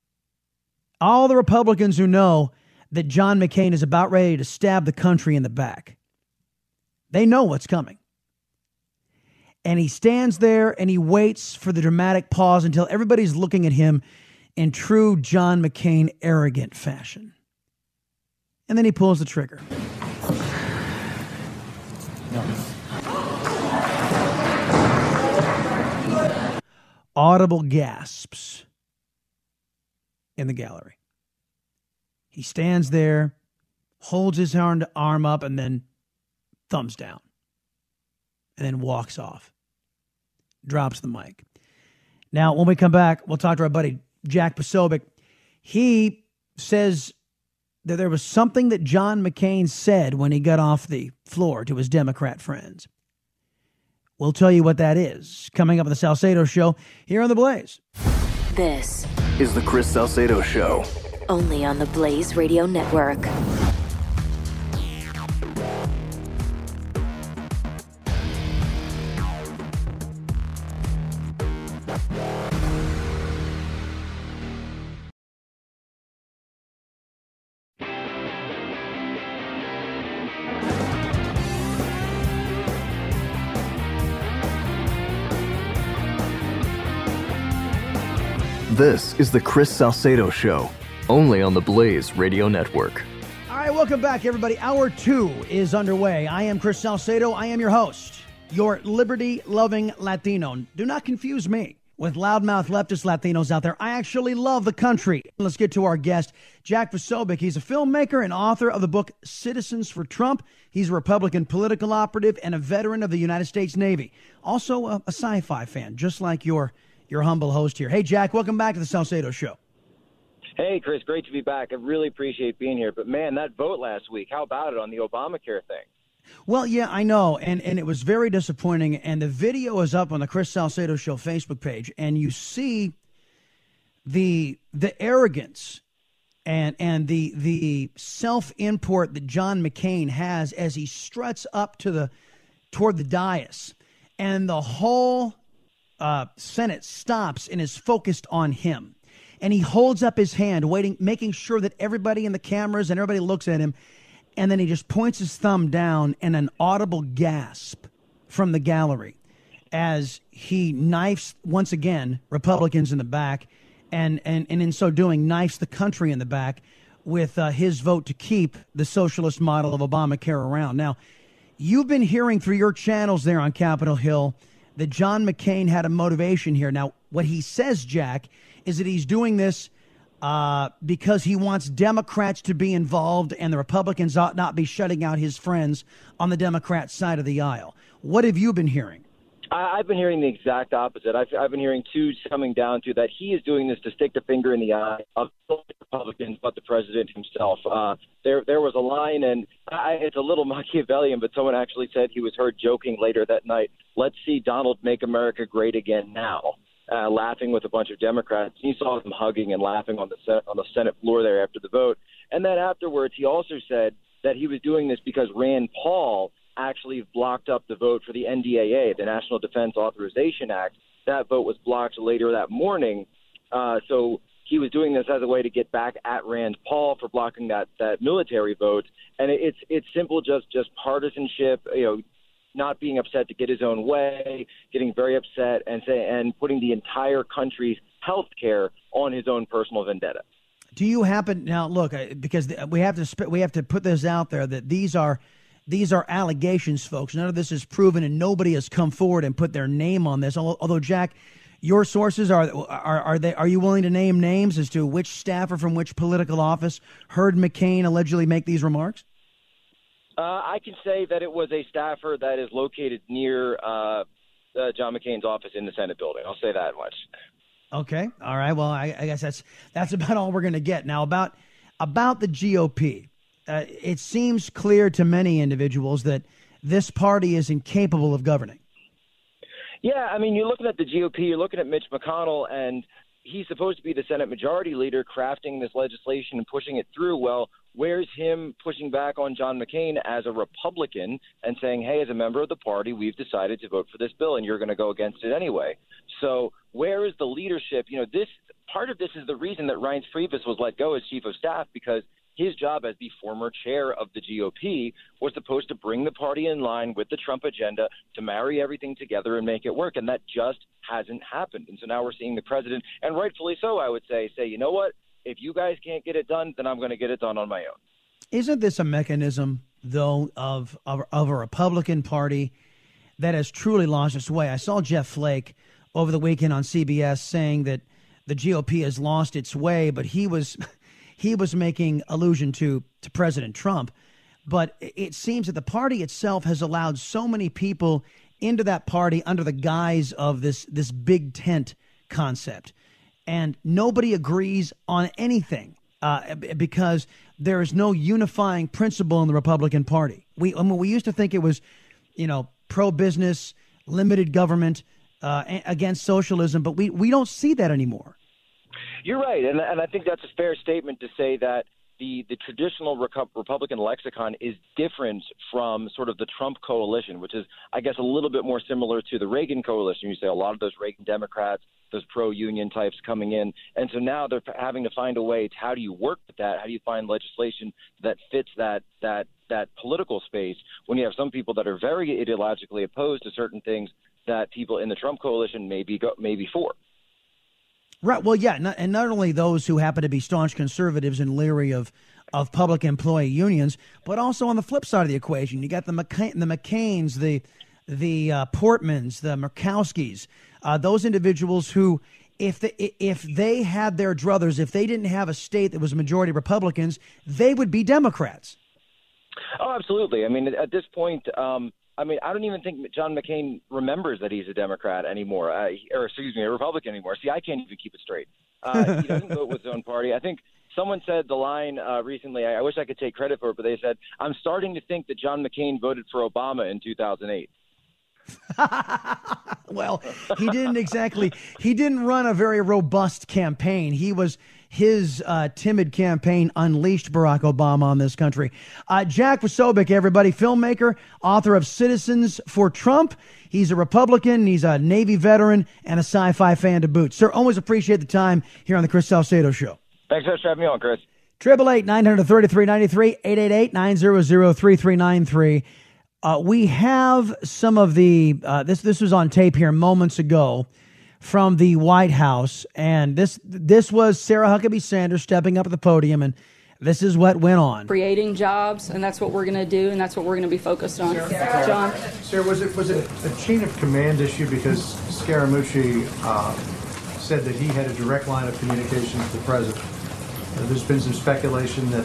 All the Republicans who know that John McCain is about ready to stab the country in the back. They know what's coming. And he stands there and he waits for the dramatic pause until everybody's looking at him in true John McCain arrogant fashion. And then he pulls the trigger. No. Audible gasps in the gallery. He stands there, holds his arm up, and then thumbs down. And then walks off. Drops the mic. Now, when we come back, we'll talk to our buddy Jack Posobiec. He says that there was something that John McCain said when he got off the floor to his Democrat friends. We'll tell you what that is coming up on the Salcedo Show here on The Blaze. This is the Chris Salcedo Show. Only on the Blaze Radio Network. This is the Chris Salcedo Show, only on the Blaze Radio Network. All right, welcome back, everybody. Hour two is underway. I am Chris Salcedo. I am your host, your liberty-loving Latino. Do not confuse me with loudmouth leftist Latinos out there. I actually love the country. Let's get to our guest, Jack Posobiec. He's a filmmaker and author of the book Citizens for Trump. He's a Republican political operative and a veteran of the United States Navy. Also a, a sci-fi fan, just like your Your humble host here. Hey, Jack, welcome back to the Salcedo Show. Hey, Chris, great to be back. I really appreciate being here. But, man, that vote last week, how about it on the Obamacare thing? Well, yeah, I know, and, and it was very disappointing. And the video is up on the Chris Salcedo Show Facebook page, and you see the the arrogance and and the the self-import that John McCain has as he struts up to the toward the dais, and the whole Uh, Senate stops and is focused on him, and he holds up his hand, waiting, making sure that everybody in the cameras and everybody looks at him, and then he just points his thumb down, and an audible gasp from the gallery as he knifes once again Republicans in the back, and and, and in so doing knifes the country in the back with uh, his vote to keep the socialist model of Obamacare around. Now, you've been hearing through your channels there on Capitol Hill that John McCain had a motivation here. Now, what he says, Jack, is that he's doing this uh, because he wants Democrats to be involved and the Republicans ought not be shutting out his friends on the Democrat side of the aisle. What have you been hearing? I, I've been hearing the exact opposite. I've, I've been hearing two coming down to that he is doing this to stick the finger in the eye of Republicans, but the president himself. Uh, there there was a line, and I, it's a little Machiavellian, but someone actually said he was heard joking later that night, "Let's see Donald make America great again now," uh, laughing with a bunch of Democrats. You saw them hugging and laughing on the Senate, on the Senate floor there after the vote. And then afterwards, he also said that he was doing this because Rand Paul actually blocked up the vote for the N D A A, the National Defense Authorization Act. That vote was blocked later that morning. Uh, so he was doing this as a way to get back at Rand Paul for blocking that, that military vote. And it, it's it's simple, just just partisanship, you know, not being upset to get his own way, getting very upset and say, and putting the entire country's health care on his own personal vendetta. Do you happen now? Look, because we have to we have to put this out there that these are these are allegations, folks. None of this is proven, and nobody has come forward and put their name on this. Although, Jack, your sources are are are they are you willing to name names as to which staffer from which political office heard McCain allegedly make these remarks? Uh, I can say that it was a staffer that is located near uh, uh, John McCain's office in the Senate building. I'll say that much. Okay. All right. Well, I, I guess that's that's about all we're going to get now about about the G O P. Uh, it seems clear to many individuals that this party is incapable of governing. Yeah. I mean, you're looking at the G O P, you're looking at Mitch McConnell, and he's supposed to be the Senate majority leader crafting this legislation and pushing it through. Well, Where's him pushing back on John McCain as a Republican and saying, hey, as a member of the party, we've decided to vote for this bill and you're going to go against it anyway? So where is the leadership? You know, this part of this is the reason that Reince Priebus was let go as chief of staff, because his job as the former chair of the G O P was supposed to bring the party in line with the Trump agenda, to marry everything together and make it work. And that just hasn't happened. And so now we're seeing the president, and rightfully so, I would say, say, you know what? If you guys can't get it done, then I'm going to get it done on my own. Isn't this a mechanism, though, of, of, of a Republican Party that has truly lost its way? I saw Jeff Flake over the weekend on C B S saying that the G O P has lost its way, but he was... He was making allusion to, to President Trump, but it seems that the party itself has allowed so many people into that party under the guise of this, this big tent concept. And nobody agrees on anything uh, because there is no unifying principle in the Republican Party. We I mean, we used to think it was, you know, pro-business, limited government, uh, against socialism, but we, we don't see that anymore. You're right, and, and I think that's a fair statement to say that the, the traditional recu- Republican lexicon is different from sort of the Trump coalition, which is, I guess, a little bit more similar to the Reagan coalition. You say a lot of those Reagan Democrats, those pro-union types coming in, and so now they're having to find a way to, how do you work with that? How do you find legislation that fits that that that political space when you have some people that are very ideologically opposed to certain things that people in the Trump coalition may be, go, may be for? Right. Well, yeah. Not, and not only those who happen to be staunch conservatives and leery of of public employee unions, but also on the flip side of the equation, you got the McCain, the McCains, the the uh, Portmans, the Murkowskis, uh, those individuals who, if the, if they had their druthers, if they didn't have a state that was a majority Republicans, they would be Democrats. Oh, absolutely. I mean, at this point, um I mean, I don't even think John McCain remembers that he's a Democrat anymore, uh, or excuse me, a Republican anymore. See, I can't even keep it straight. Uh, he doesn't vote with his own party. I think someone said the line uh, recently, I, I wish I could take credit for it, but they said, I'm starting to think that John McCain voted for Obama in two thousand eight. Well, he didn't exactly, he didn't run a very robust campaign. He was, his uh, timid campaign unleashed Barack Obama on this country. Uh, Jack Posobiec, everybody, filmmaker, author of Citizens for Trump. He's a Republican, he's a Navy veteran, and a sci-fi fan to boot. Sir, always appreciate the time here on the Chris Salcedo Show. Thanks so much for having me on, Chris. eight eight eight, nine three three, nine three, eight eight eight, nine zero zero, three three nine three. Uh, we have some of the, uh, this this was on tape here moments ago from the White House, and this this was Sarah Huckabee Sanders stepping up at the podium, and this is what went on. Creating jobs, and that's what we're going to do, and that's what we're going to be focused on. Sarah, Sarah. John? Sarah, was it, was it a chain of command issue because Scaramucci uh, said that he had a direct line of communication to the president? Uh, there's been some speculation that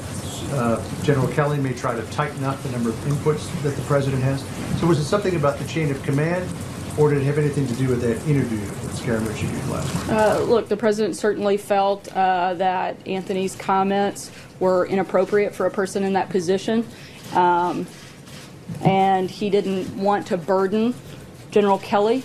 uh, General Kelly may try to tighten up the number of inputs that the president has. So was it something about the chain of command, or did it have anything to do with that interview that Scaramucci did last night? Uh, look, the president certainly felt uh, that Anthony's comments were inappropriate for a person in that position, um, and he didn't want to burden General Kelly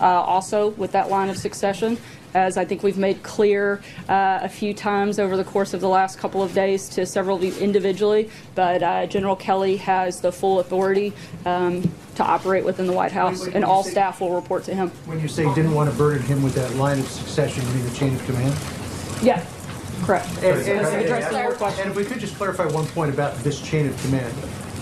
uh, also with that line of succession. As I think we've made clear uh, a few times over the course of the last couple of days to several of you individually, but uh, General Kelly has the full authority um, to operate within the White House, when, when and all say, staff will report to him. When you say you didn't want to burden him with that line of succession, you mean the chain of command? Yeah, correct. And, and, and, and, and, and if we could just clarify one point about this chain of command.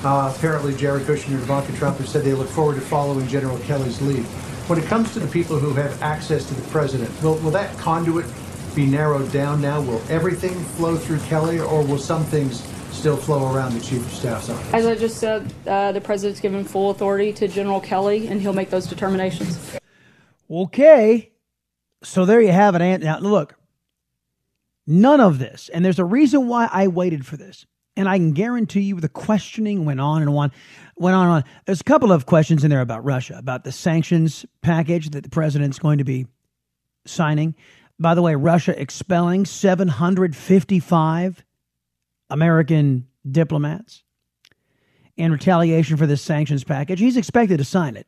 Uh, apparently, Jared Kushner and Ivanka Trump have said they look forward to following General Kelly's lead. When it comes to the people who have access to the president, will, will that conduit be narrowed down now? Will everything flow through Kelly, or will some things still flow around the chief of staff's office? As I just said, uh, the president's given full authority to General Kelly, and he'll make those determinations. Okay. So there you have it. Now, look, none of this, and there's a reason why I waited for this. And I can guarantee you the questioning went on and on, went on and on. There's a couple of questions in there about Russia, about the sanctions package that the president's going to be signing. By the way, Russia expelling seven hundred fifty-five American diplomats in retaliation for this sanctions package. He's expected to sign it.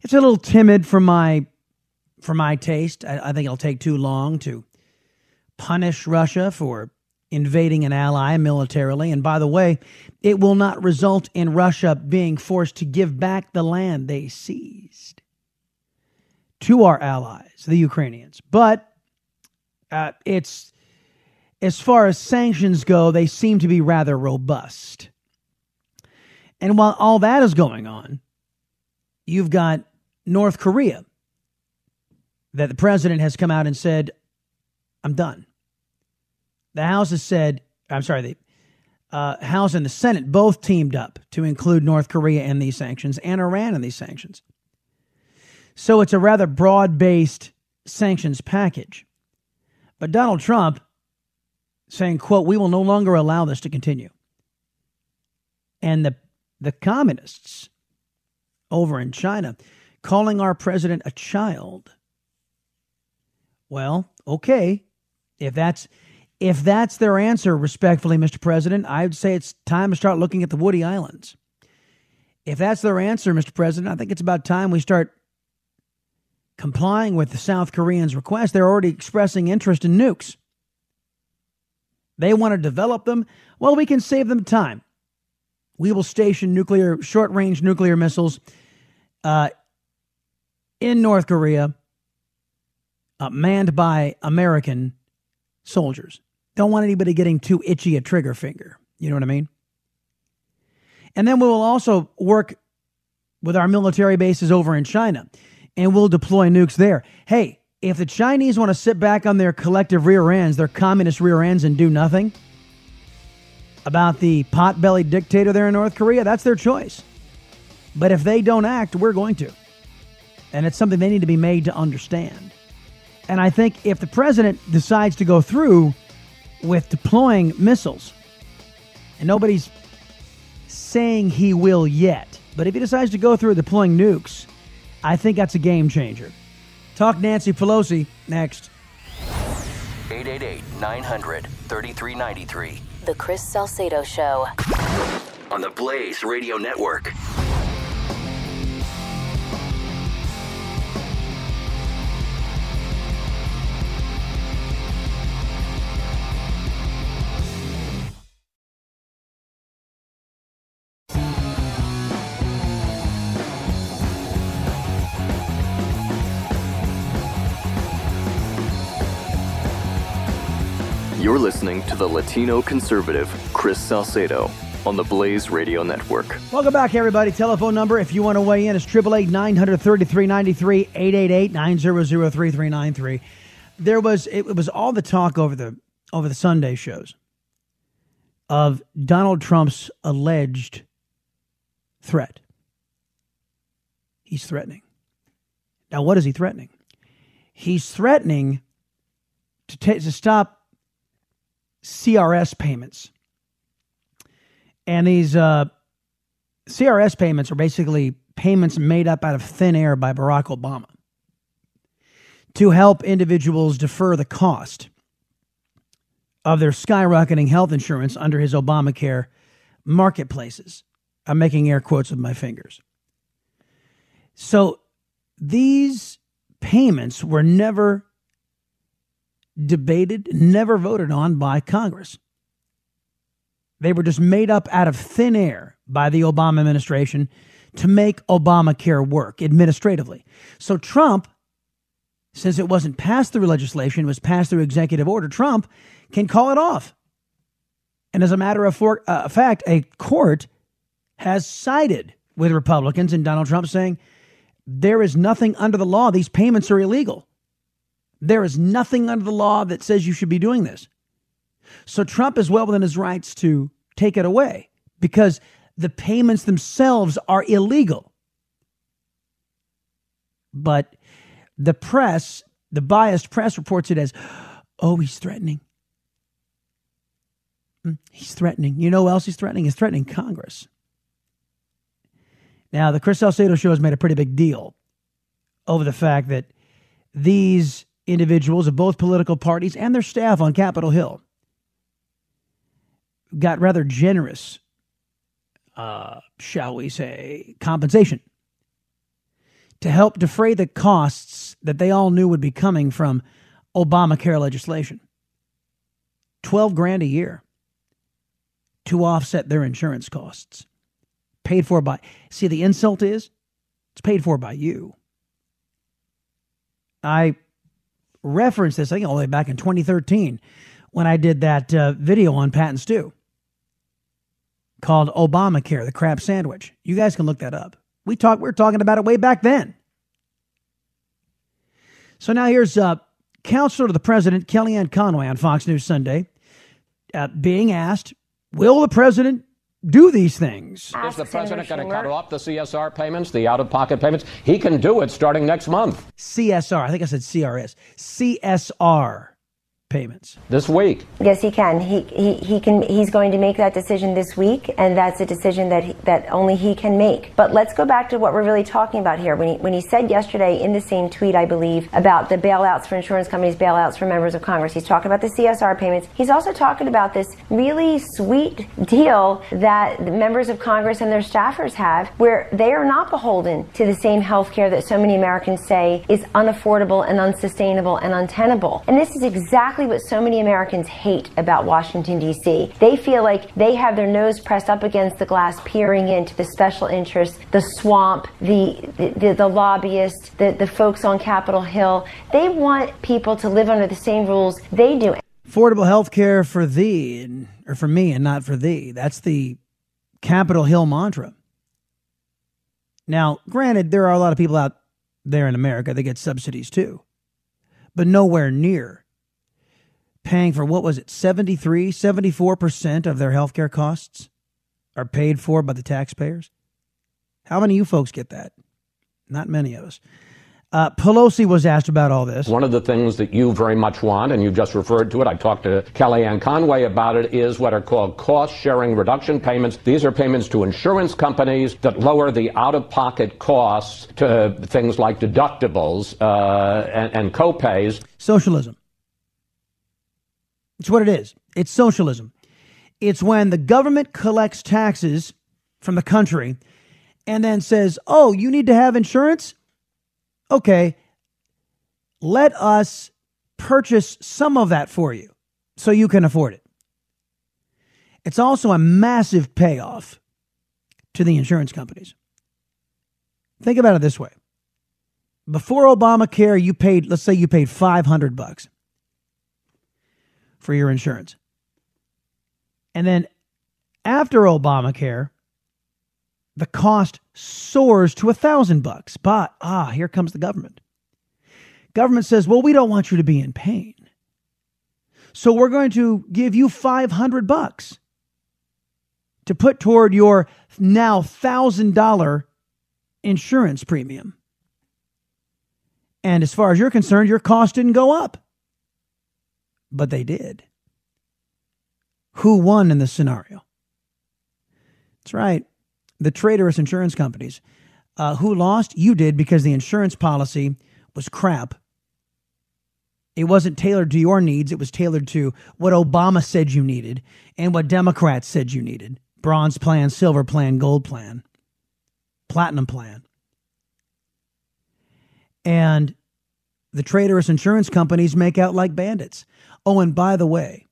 It's a little timid for my, for my taste. I, I think it'll take too long to punish Russia for invading an ally militarily. And by the way, it will not result in Russia being forced to give back the land they seized to our allies, the Ukrainians. But uh, it's as far as sanctions go, they seem to be rather robust. And while all that is going on, you've got North Korea, that the president has come out and said, I'm done. The House has said, I'm sorry, the uh, House and the Senate both teamed up to include North Korea in these sanctions and Iran in these sanctions. So it's a rather broad-based sanctions package. But Donald Trump saying, quote, we will no longer allow this to continue. And the the communists over in China calling our president a child. Well, okay, if that's if that's their answer, respectfully, Mister President, I would say it's time to start looking at the Woody Islands. If that's their answer, Mister President, I think it's about time we start complying with the South Koreans' request. They're already expressing interest in nukes. They want to develop them. Well, we can save them time. We will station nuclear, short-range nuclear missiles uh, in North Korea, Uh, manned by American soldiers. Don't want anybody getting too itchy a trigger finger. You know what I mean? And then we will also work with our military bases over in China, and we'll deploy nukes there. Hey, if the Chinese want to sit back on their collective rear ends, their communist rear ends, and do nothing about the pot-bellied dictator there in North Korea, that's their choice. But if they don't act, we're going to. And it's something they need to be made to understand. And I think if the president decides to go through with deploying missiles, and nobody's saying he will yet, but if he decides to go through deploying nukes, I think that's a game changer. Talk Nancy Pelosi next. eight eight eight, nine hundred, thirty-three ninety-three. The Chris Salcedo Show. On the Blaze Radio Network. You're listening to the Latino conservative, Chris Salcedo, on the Blaze Radio Network. Welcome back, everybody. Telephone number, if you want to weigh in, is eight eight eight, nine hundred, thirty-three ninety-three, eight eight eight, nine hundred, thirty-three ninety-three. There was, it was all the talk over the, over the Sunday shows of Donald Trump's alleged threat. He's threatening. Now, what is he threatening? He's threatening to, t- to stop C R S payments. And these uh, C R S payments are basically payments made up out of thin air by Barack Obama to help individuals defer the cost of their skyrocketing health insurance under his Obamacare marketplaces. I'm making air quotes with my fingers. So these payments were never debated, never voted on by Congress. They were just made up out of thin air by the Obama administration to make Obamacare work administratively. So Trump, since it wasn't passed through legislation, it was passed through executive order, Trump can call it off. And as a matter of for, uh, fact, a court has sided with Republicans and Donald Trump, saying there is nothing under the law. These payments are illegal. There is nothing under the law that says you should be doing this. So Trump is well within his rights to take it away because the payments themselves are illegal. But the press, the biased press, reports it as, oh, he's threatening. He's threatening. You know who else he's threatening? He's threatening Congress. Now, the Chris Salcedo Show has made a pretty big deal over the fact that these individuals of both political parties and their staff on Capitol Hill got rather generous, uh, shall we say, compensation to help defray the costs that they all knew would be coming from Obamacare legislation. twelve grand a year to offset their insurance costs. Paid for by, see, the insult is it's paid for by you. I referenced this, I think, all the way back in twenty thirteen when I did that uh, video on Pat and Stu called Obamacare, the crab sandwich. You guys can look that up. We talked, we were talking about it way back then. So now here's uh, Counselor to the President Kellyanne Conway on Fox News Sunday uh, being asked, will the president do these things? Is the president going to cut off the C S R payments, the out-of-pocket payments? He can do it starting next month. C S R. I think I said C R S. C S R payments. This week. Yes, he can. He he he can. He's going to make that decision this week, and that's a decision that he, that only he can make. But let's go back to what we're really talking about here. When he, when he said yesterday in the same tweet, I believe, about the bailouts for insurance companies, bailouts for members of Congress, he's talking about the C S R payments. He's also talking about this really sweet deal that the members of Congress and their staffers have, where they are not beholden to the same health care that so many Americans say is unaffordable and unsustainable and untenable. And this is exactly what so many Americans hate about Washington, D C. They feel like they have their nose pressed up against the glass, peering into the special interests, the swamp, the the, the lobbyists, the, the folks on Capitol Hill. They want people to live under the same rules they do. Affordable health care for thee, and, or for me and not for thee. That's the Capitol Hill mantra. Now, granted, there are a lot of people out there in America that get subsidies too, but nowhere near paying for, what was it, seventy-three, seventy-four percent of their health care costs are paid for by the taxpayers? How many of you folks get that? Not many of us. Uh, Pelosi was asked about all this. One of the things that you very much want, and you just referred to it, I talked to Kellyanne Conway about it, is what are called cost-sharing reduction payments. These are payments to insurance companies that lower the out-of-pocket costs to things like deductibles uh, and, and co-pays. Socialism. It's what it is. It's socialism. It's when the government collects taxes from the country and then says, oh, you need to have insurance? Okay, let us purchase some of that for you so you can afford it. It's also a massive payoff to the insurance companies. Think about it this way. Before Obamacare, you paid, let's say you paid five hundred bucks. For your insurance. And then after Obamacare, the cost soars to a thousand bucks. But, ah, here comes the government. Government says, well, we don't want you to be in pain. So we're going to give you five hundred bucks to put toward your now one thousand dollars insurance premium. And as far as you're concerned, your cost didn't go up. But they did. Who won in this scenario? That's right. The traitorous insurance companies. Uh, who lost? You did, because the insurance policy was crap. It wasn't tailored to your needs. It was tailored to what Obama said you needed and what Democrats said you needed. Bronze plan, silver plan, gold plan, platinum plan. And the traitorous insurance companies make out like bandits. Oh, and by the way,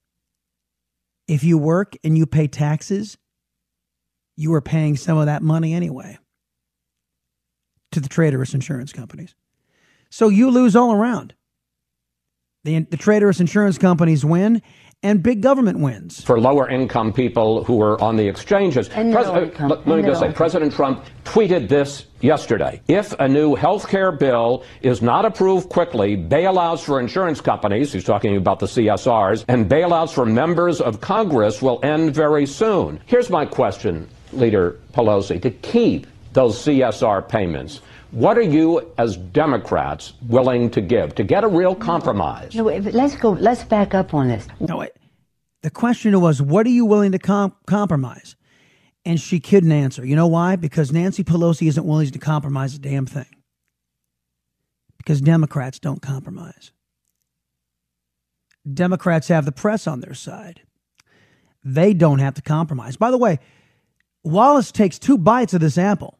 if you work and you pay taxes, you are paying some of that money anyway to the traitorous insurance companies. So you lose all around. The, the traitorous insurance companies win, and big government wins. For lower income people who are on the exchanges. And Pres- income. Let, let me just say, income. President Trump tweeted this yesterday. If a new health care bill is not approved quickly, bailouts for insurance companies, he's talking about the C S Rs, and bailouts for members of Congress will end very soon. Here's my question, Leader Pelosi, to keep those C S R payments. What are you, as Democrats, willing to give to get a real compromise? No, let's go. Let's back up on this. No, wait. The question was, what are you willing to com- compromise? And she couldn't answer. You know why? Because Nancy Pelosi isn't willing to compromise a damn thing. Because Democrats don't compromise. Democrats have the press on their side. They don't have to compromise. By the way, Wallace takes two bites of this apple.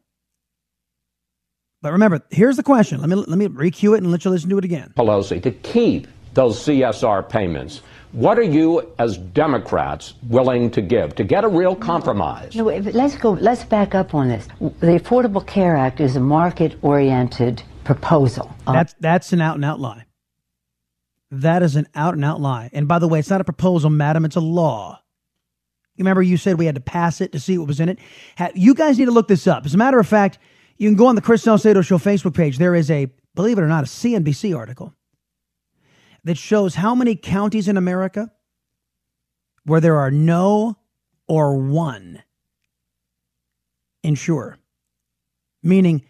But remember, here's the question. Let me let me re-cue it and let you listen to it again. Pelosi, to keep those C S R payments, What are you, as Democrats, willing to give to get a real compromise? No, let's go. Let's back up on this. The Affordable Care Act is a market-oriented proposal. That's that's an out-and-out lie. That is an out-and-out lie. And by the way, it's not a proposal, madam. It's a law. Remember, you said we had to pass it to see what was in it. You guys need to look this up. As a matter of fact, you can go on the Chris Salcedo Show Facebook page. There is a, believe it or not, a C N B C article that shows how many counties in America where there are no or one insurer, meaning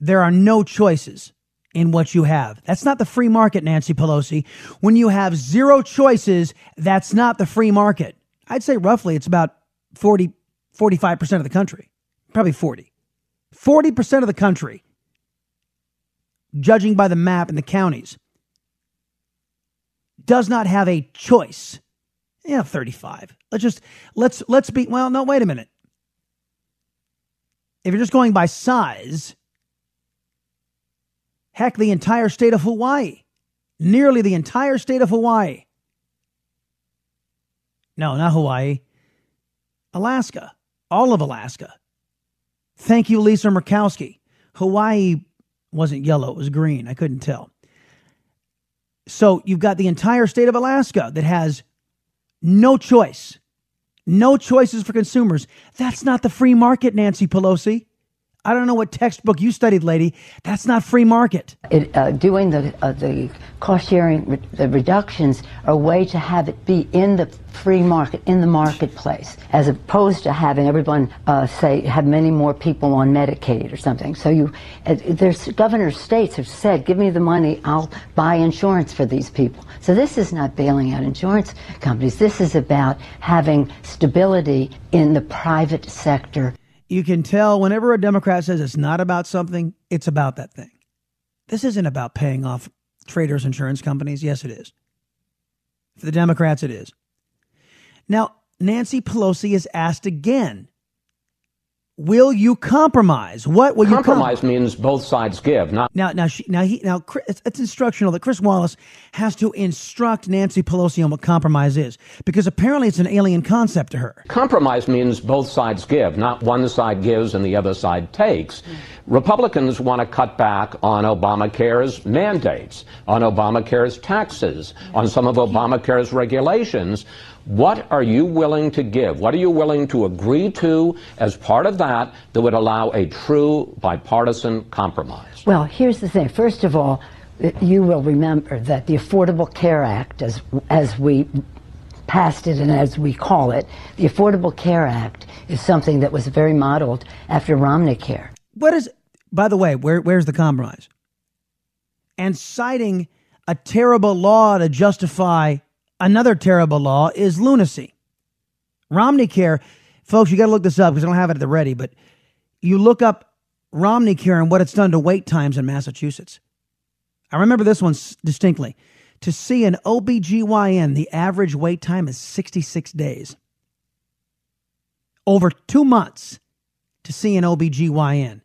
there are no choices in what you have. That's not the free market, Nancy Pelosi. When you have zero choices, that's not the free market. I'd say roughly it's about forty, forty-five percent of the country, probably forty. forty percent of the country, judging by the map in the counties, does not have a choice. Yeah, thirty-five. Let's just, let's, let's be, well, no, wait a minute. If you're just going by size, heck, the entire state of Hawaii, nearly the entire state of Hawaii. No, not Hawaii. Alaska. All of Alaska. Thank you, Lisa Murkowski. Hawaii wasn't yellow. It was green. I couldn't tell. So you've got the entire state of Alaska that has no choice. No choices for consumers. That's not the free market, Nancy Pelosi. I don't know what textbook you studied, lady. That's not free market. It, uh, doing the uh, the cost sharing, re- the reductions are a way to have it be in the free market, in the marketplace, as opposed to having everyone uh, say have many more people on Medicaid or something. So you, uh, there's governors, states have said, "Give me the money, I'll buy insurance for these people." So this is not bailing out insurance companies. This is about having stability in the private sector. You can tell whenever a Democrat says it's not about something, it's about that thing. This isn't about paying off traders' insurance companies. Yes, it is. For the Democrats, it is. Now, Nancy Pelosi is asked again, will you compromise? What will compromise you compromise? Means both sides give. Not- now, now, she, now, he, now Chris, it's, it's instructional that Chris Wallace has to instruct Nancy Pelosi on what compromise is, because apparently it's an alien concept to her. Compromise means both sides give, not one side gives and the other side takes. Mm-hmm. Republicans want to cut back on Obamacare's mandates, on Obamacare's taxes, mm-hmm. on some of Obamacare's regulations. What are you willing to give? What are you willing to agree to as part of that that would allow a true bipartisan compromise? Well, here's the thing. First of all, you will remember that the Affordable Care Act, as as we passed it and as we call it, the Affordable Care Act is something that was very modeled after Romneycare. What is, by the way, where where's the compromise? And citing a terrible law to justify another terrible law is lunacy. Romneycare, folks, you got to look this up because I don't have it at the ready, but you look up Romneycare and what it's done to wait times in Massachusetts. I remember this one distinctly. To see an O B G Y N, the average wait time is sixty-six days. Over two months to see an O B G Y N.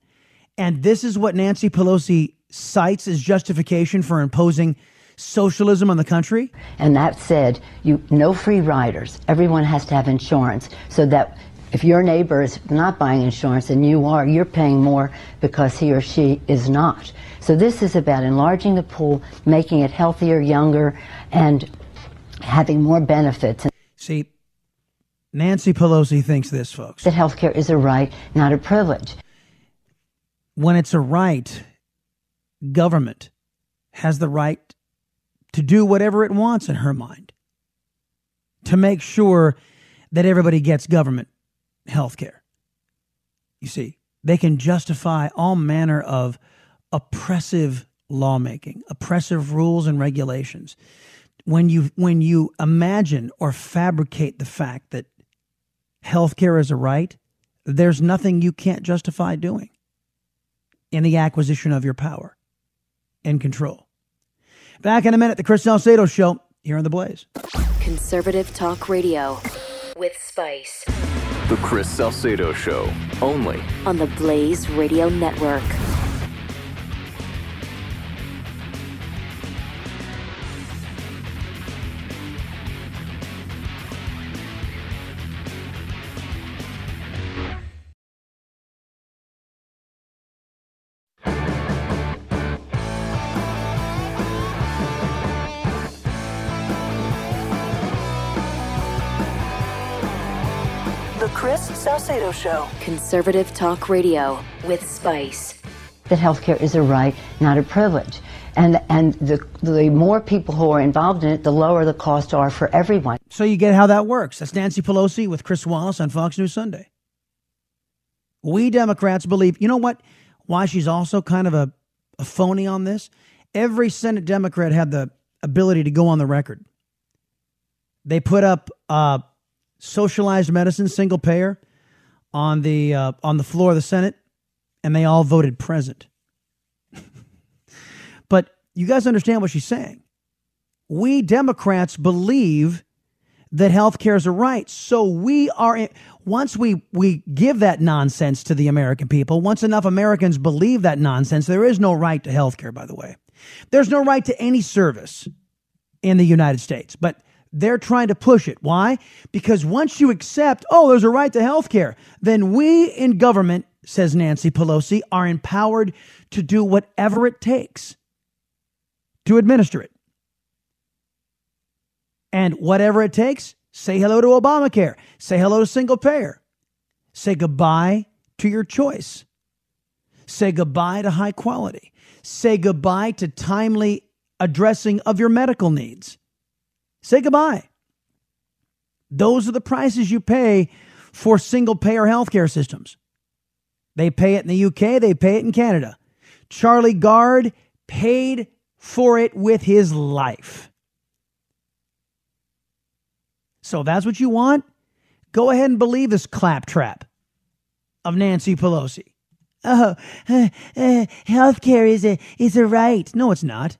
And this is what Nancy Pelosi cites as justification for imposing socialism on the country? And that said, you no free riders. Everyone has to have insurance so that if your neighbor is not buying insurance and you are, you're paying more because he or she is not. So this is about enlarging the pool, making it healthier, younger, and having more benefits. See, Nancy Pelosi thinks this, folks. That health care is a right, not a privilege. When it's a right, government has the right to do whatever it wants in her mind to make sure that everybody gets government health care. You see, they can justify all manner of oppressive lawmaking, oppressive rules and regulations. When you when you imagine or fabricate the fact that health care is a right, there's nothing you can't justify doing in the acquisition of your power and control. Back in a minute, the Chris Salcedo Show, here on The Blaze. Conservative Talk Radio with Spice. The Chris Salcedo Show, only on The Blaze Radio Network. Chris Salcedo Show. Conservative talk radio with Spice. That healthcare is a right, not a privilege. And and the the more people who are involved in it, the lower the costs are for everyone. So you get how that works. That's Nancy Pelosi with Chris Wallace on Fox News Sunday. We Democrats believe, you know what, why she's also kind of a, a phony on this? Every Senate Democrat had the ability to go on the record. They put up uh, socialized medicine, single payer, on the uh, on the floor of the Senate, and they all voted present. But you guys understand what she's saying. We Democrats believe that health care is a right. So we are, once we, we give that nonsense to the American people, once enough Americans believe that nonsense, there is no right to health care, by the way. There's no right to any service in the United States, but they're trying to push it. Why? Because once you accept, oh, there's a right to health care, then we in government, says Nancy Pelosi, are empowered to do whatever it takes to administer it. And whatever it takes, say hello to Obamacare. Say hello to single payer. Say goodbye to your choice. Say goodbye to high quality. Say goodbye to timely addressing of your medical needs. Say goodbye. Those are the prices you pay for single-payer healthcare systems. They pay it in the U K. They pay it in Canada. Charlie Gard paid for it with his life. So if that's what you want, go ahead and believe this claptrap of Nancy Pelosi. Oh, uh, uh, healthcare is a is a right. No, it's not.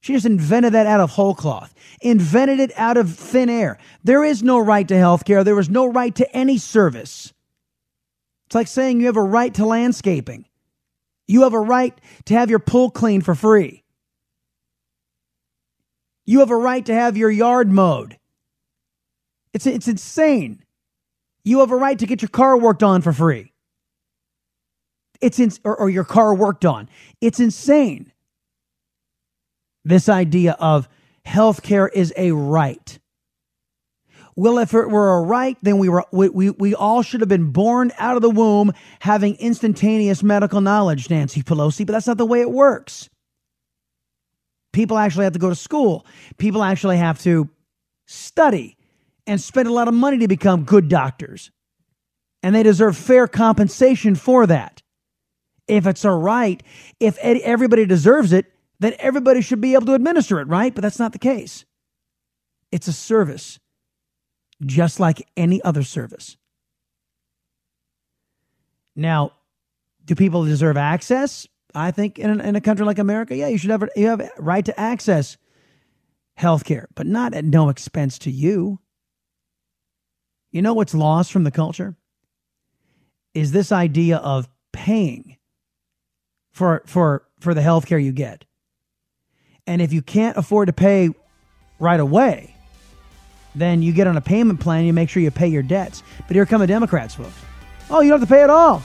She just invented that out of whole cloth, invented it out of thin air. There is no right to healthcare. There is no right to any service. It's like saying you have a right to landscaping. You have a right to have your pool cleaned for free. You have a right to have your yard mowed. It's it's insane. You have a right to get your car worked on for free. It's in, or, or your car worked on. It's insane. This idea of healthcare is a right. Well, if it were a right, then we were we, we we all should have been born out of the womb having instantaneous medical knowledge, Nancy Pelosi. But that's not the way it works. People actually have to go to school. People actually have to study and spend a lot of money to become good doctors. And they deserve fair compensation for that. If it's a right, if everybody deserves it, then everybody should be able to administer it, right? But that's not the case. It's a service, just like any other service. Now, do people deserve access? I think in, in a country like America, yeah, you should have you have a right to access healthcare, but not at no expense to you. You know what's lost from the culture is this idea of paying for for for the healthcare you get. And if you can't afford to pay right away, then you get on a payment plan and you make sure you pay your debts. But here come the Democrats, folks. Oh, you don't have to pay at all.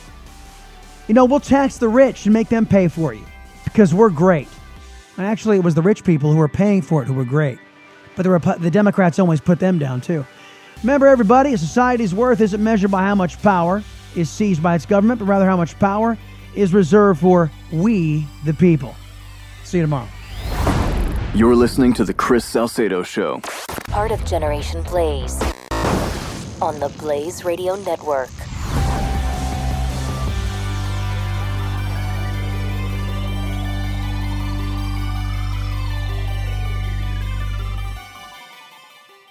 You know, we'll tax the rich and make them pay for you because we're great. And actually, it was the rich people who were paying for it who were great. But the, Rep- the Democrats always put them down, too. Remember, everybody, a society's worth isn't measured by how much power is seized by its government, but rather how much power is reserved for we, the people. See you tomorrow. You're listening to The Chris Salcedo Show. Part of Generation Blaze on the Blaze Radio Network.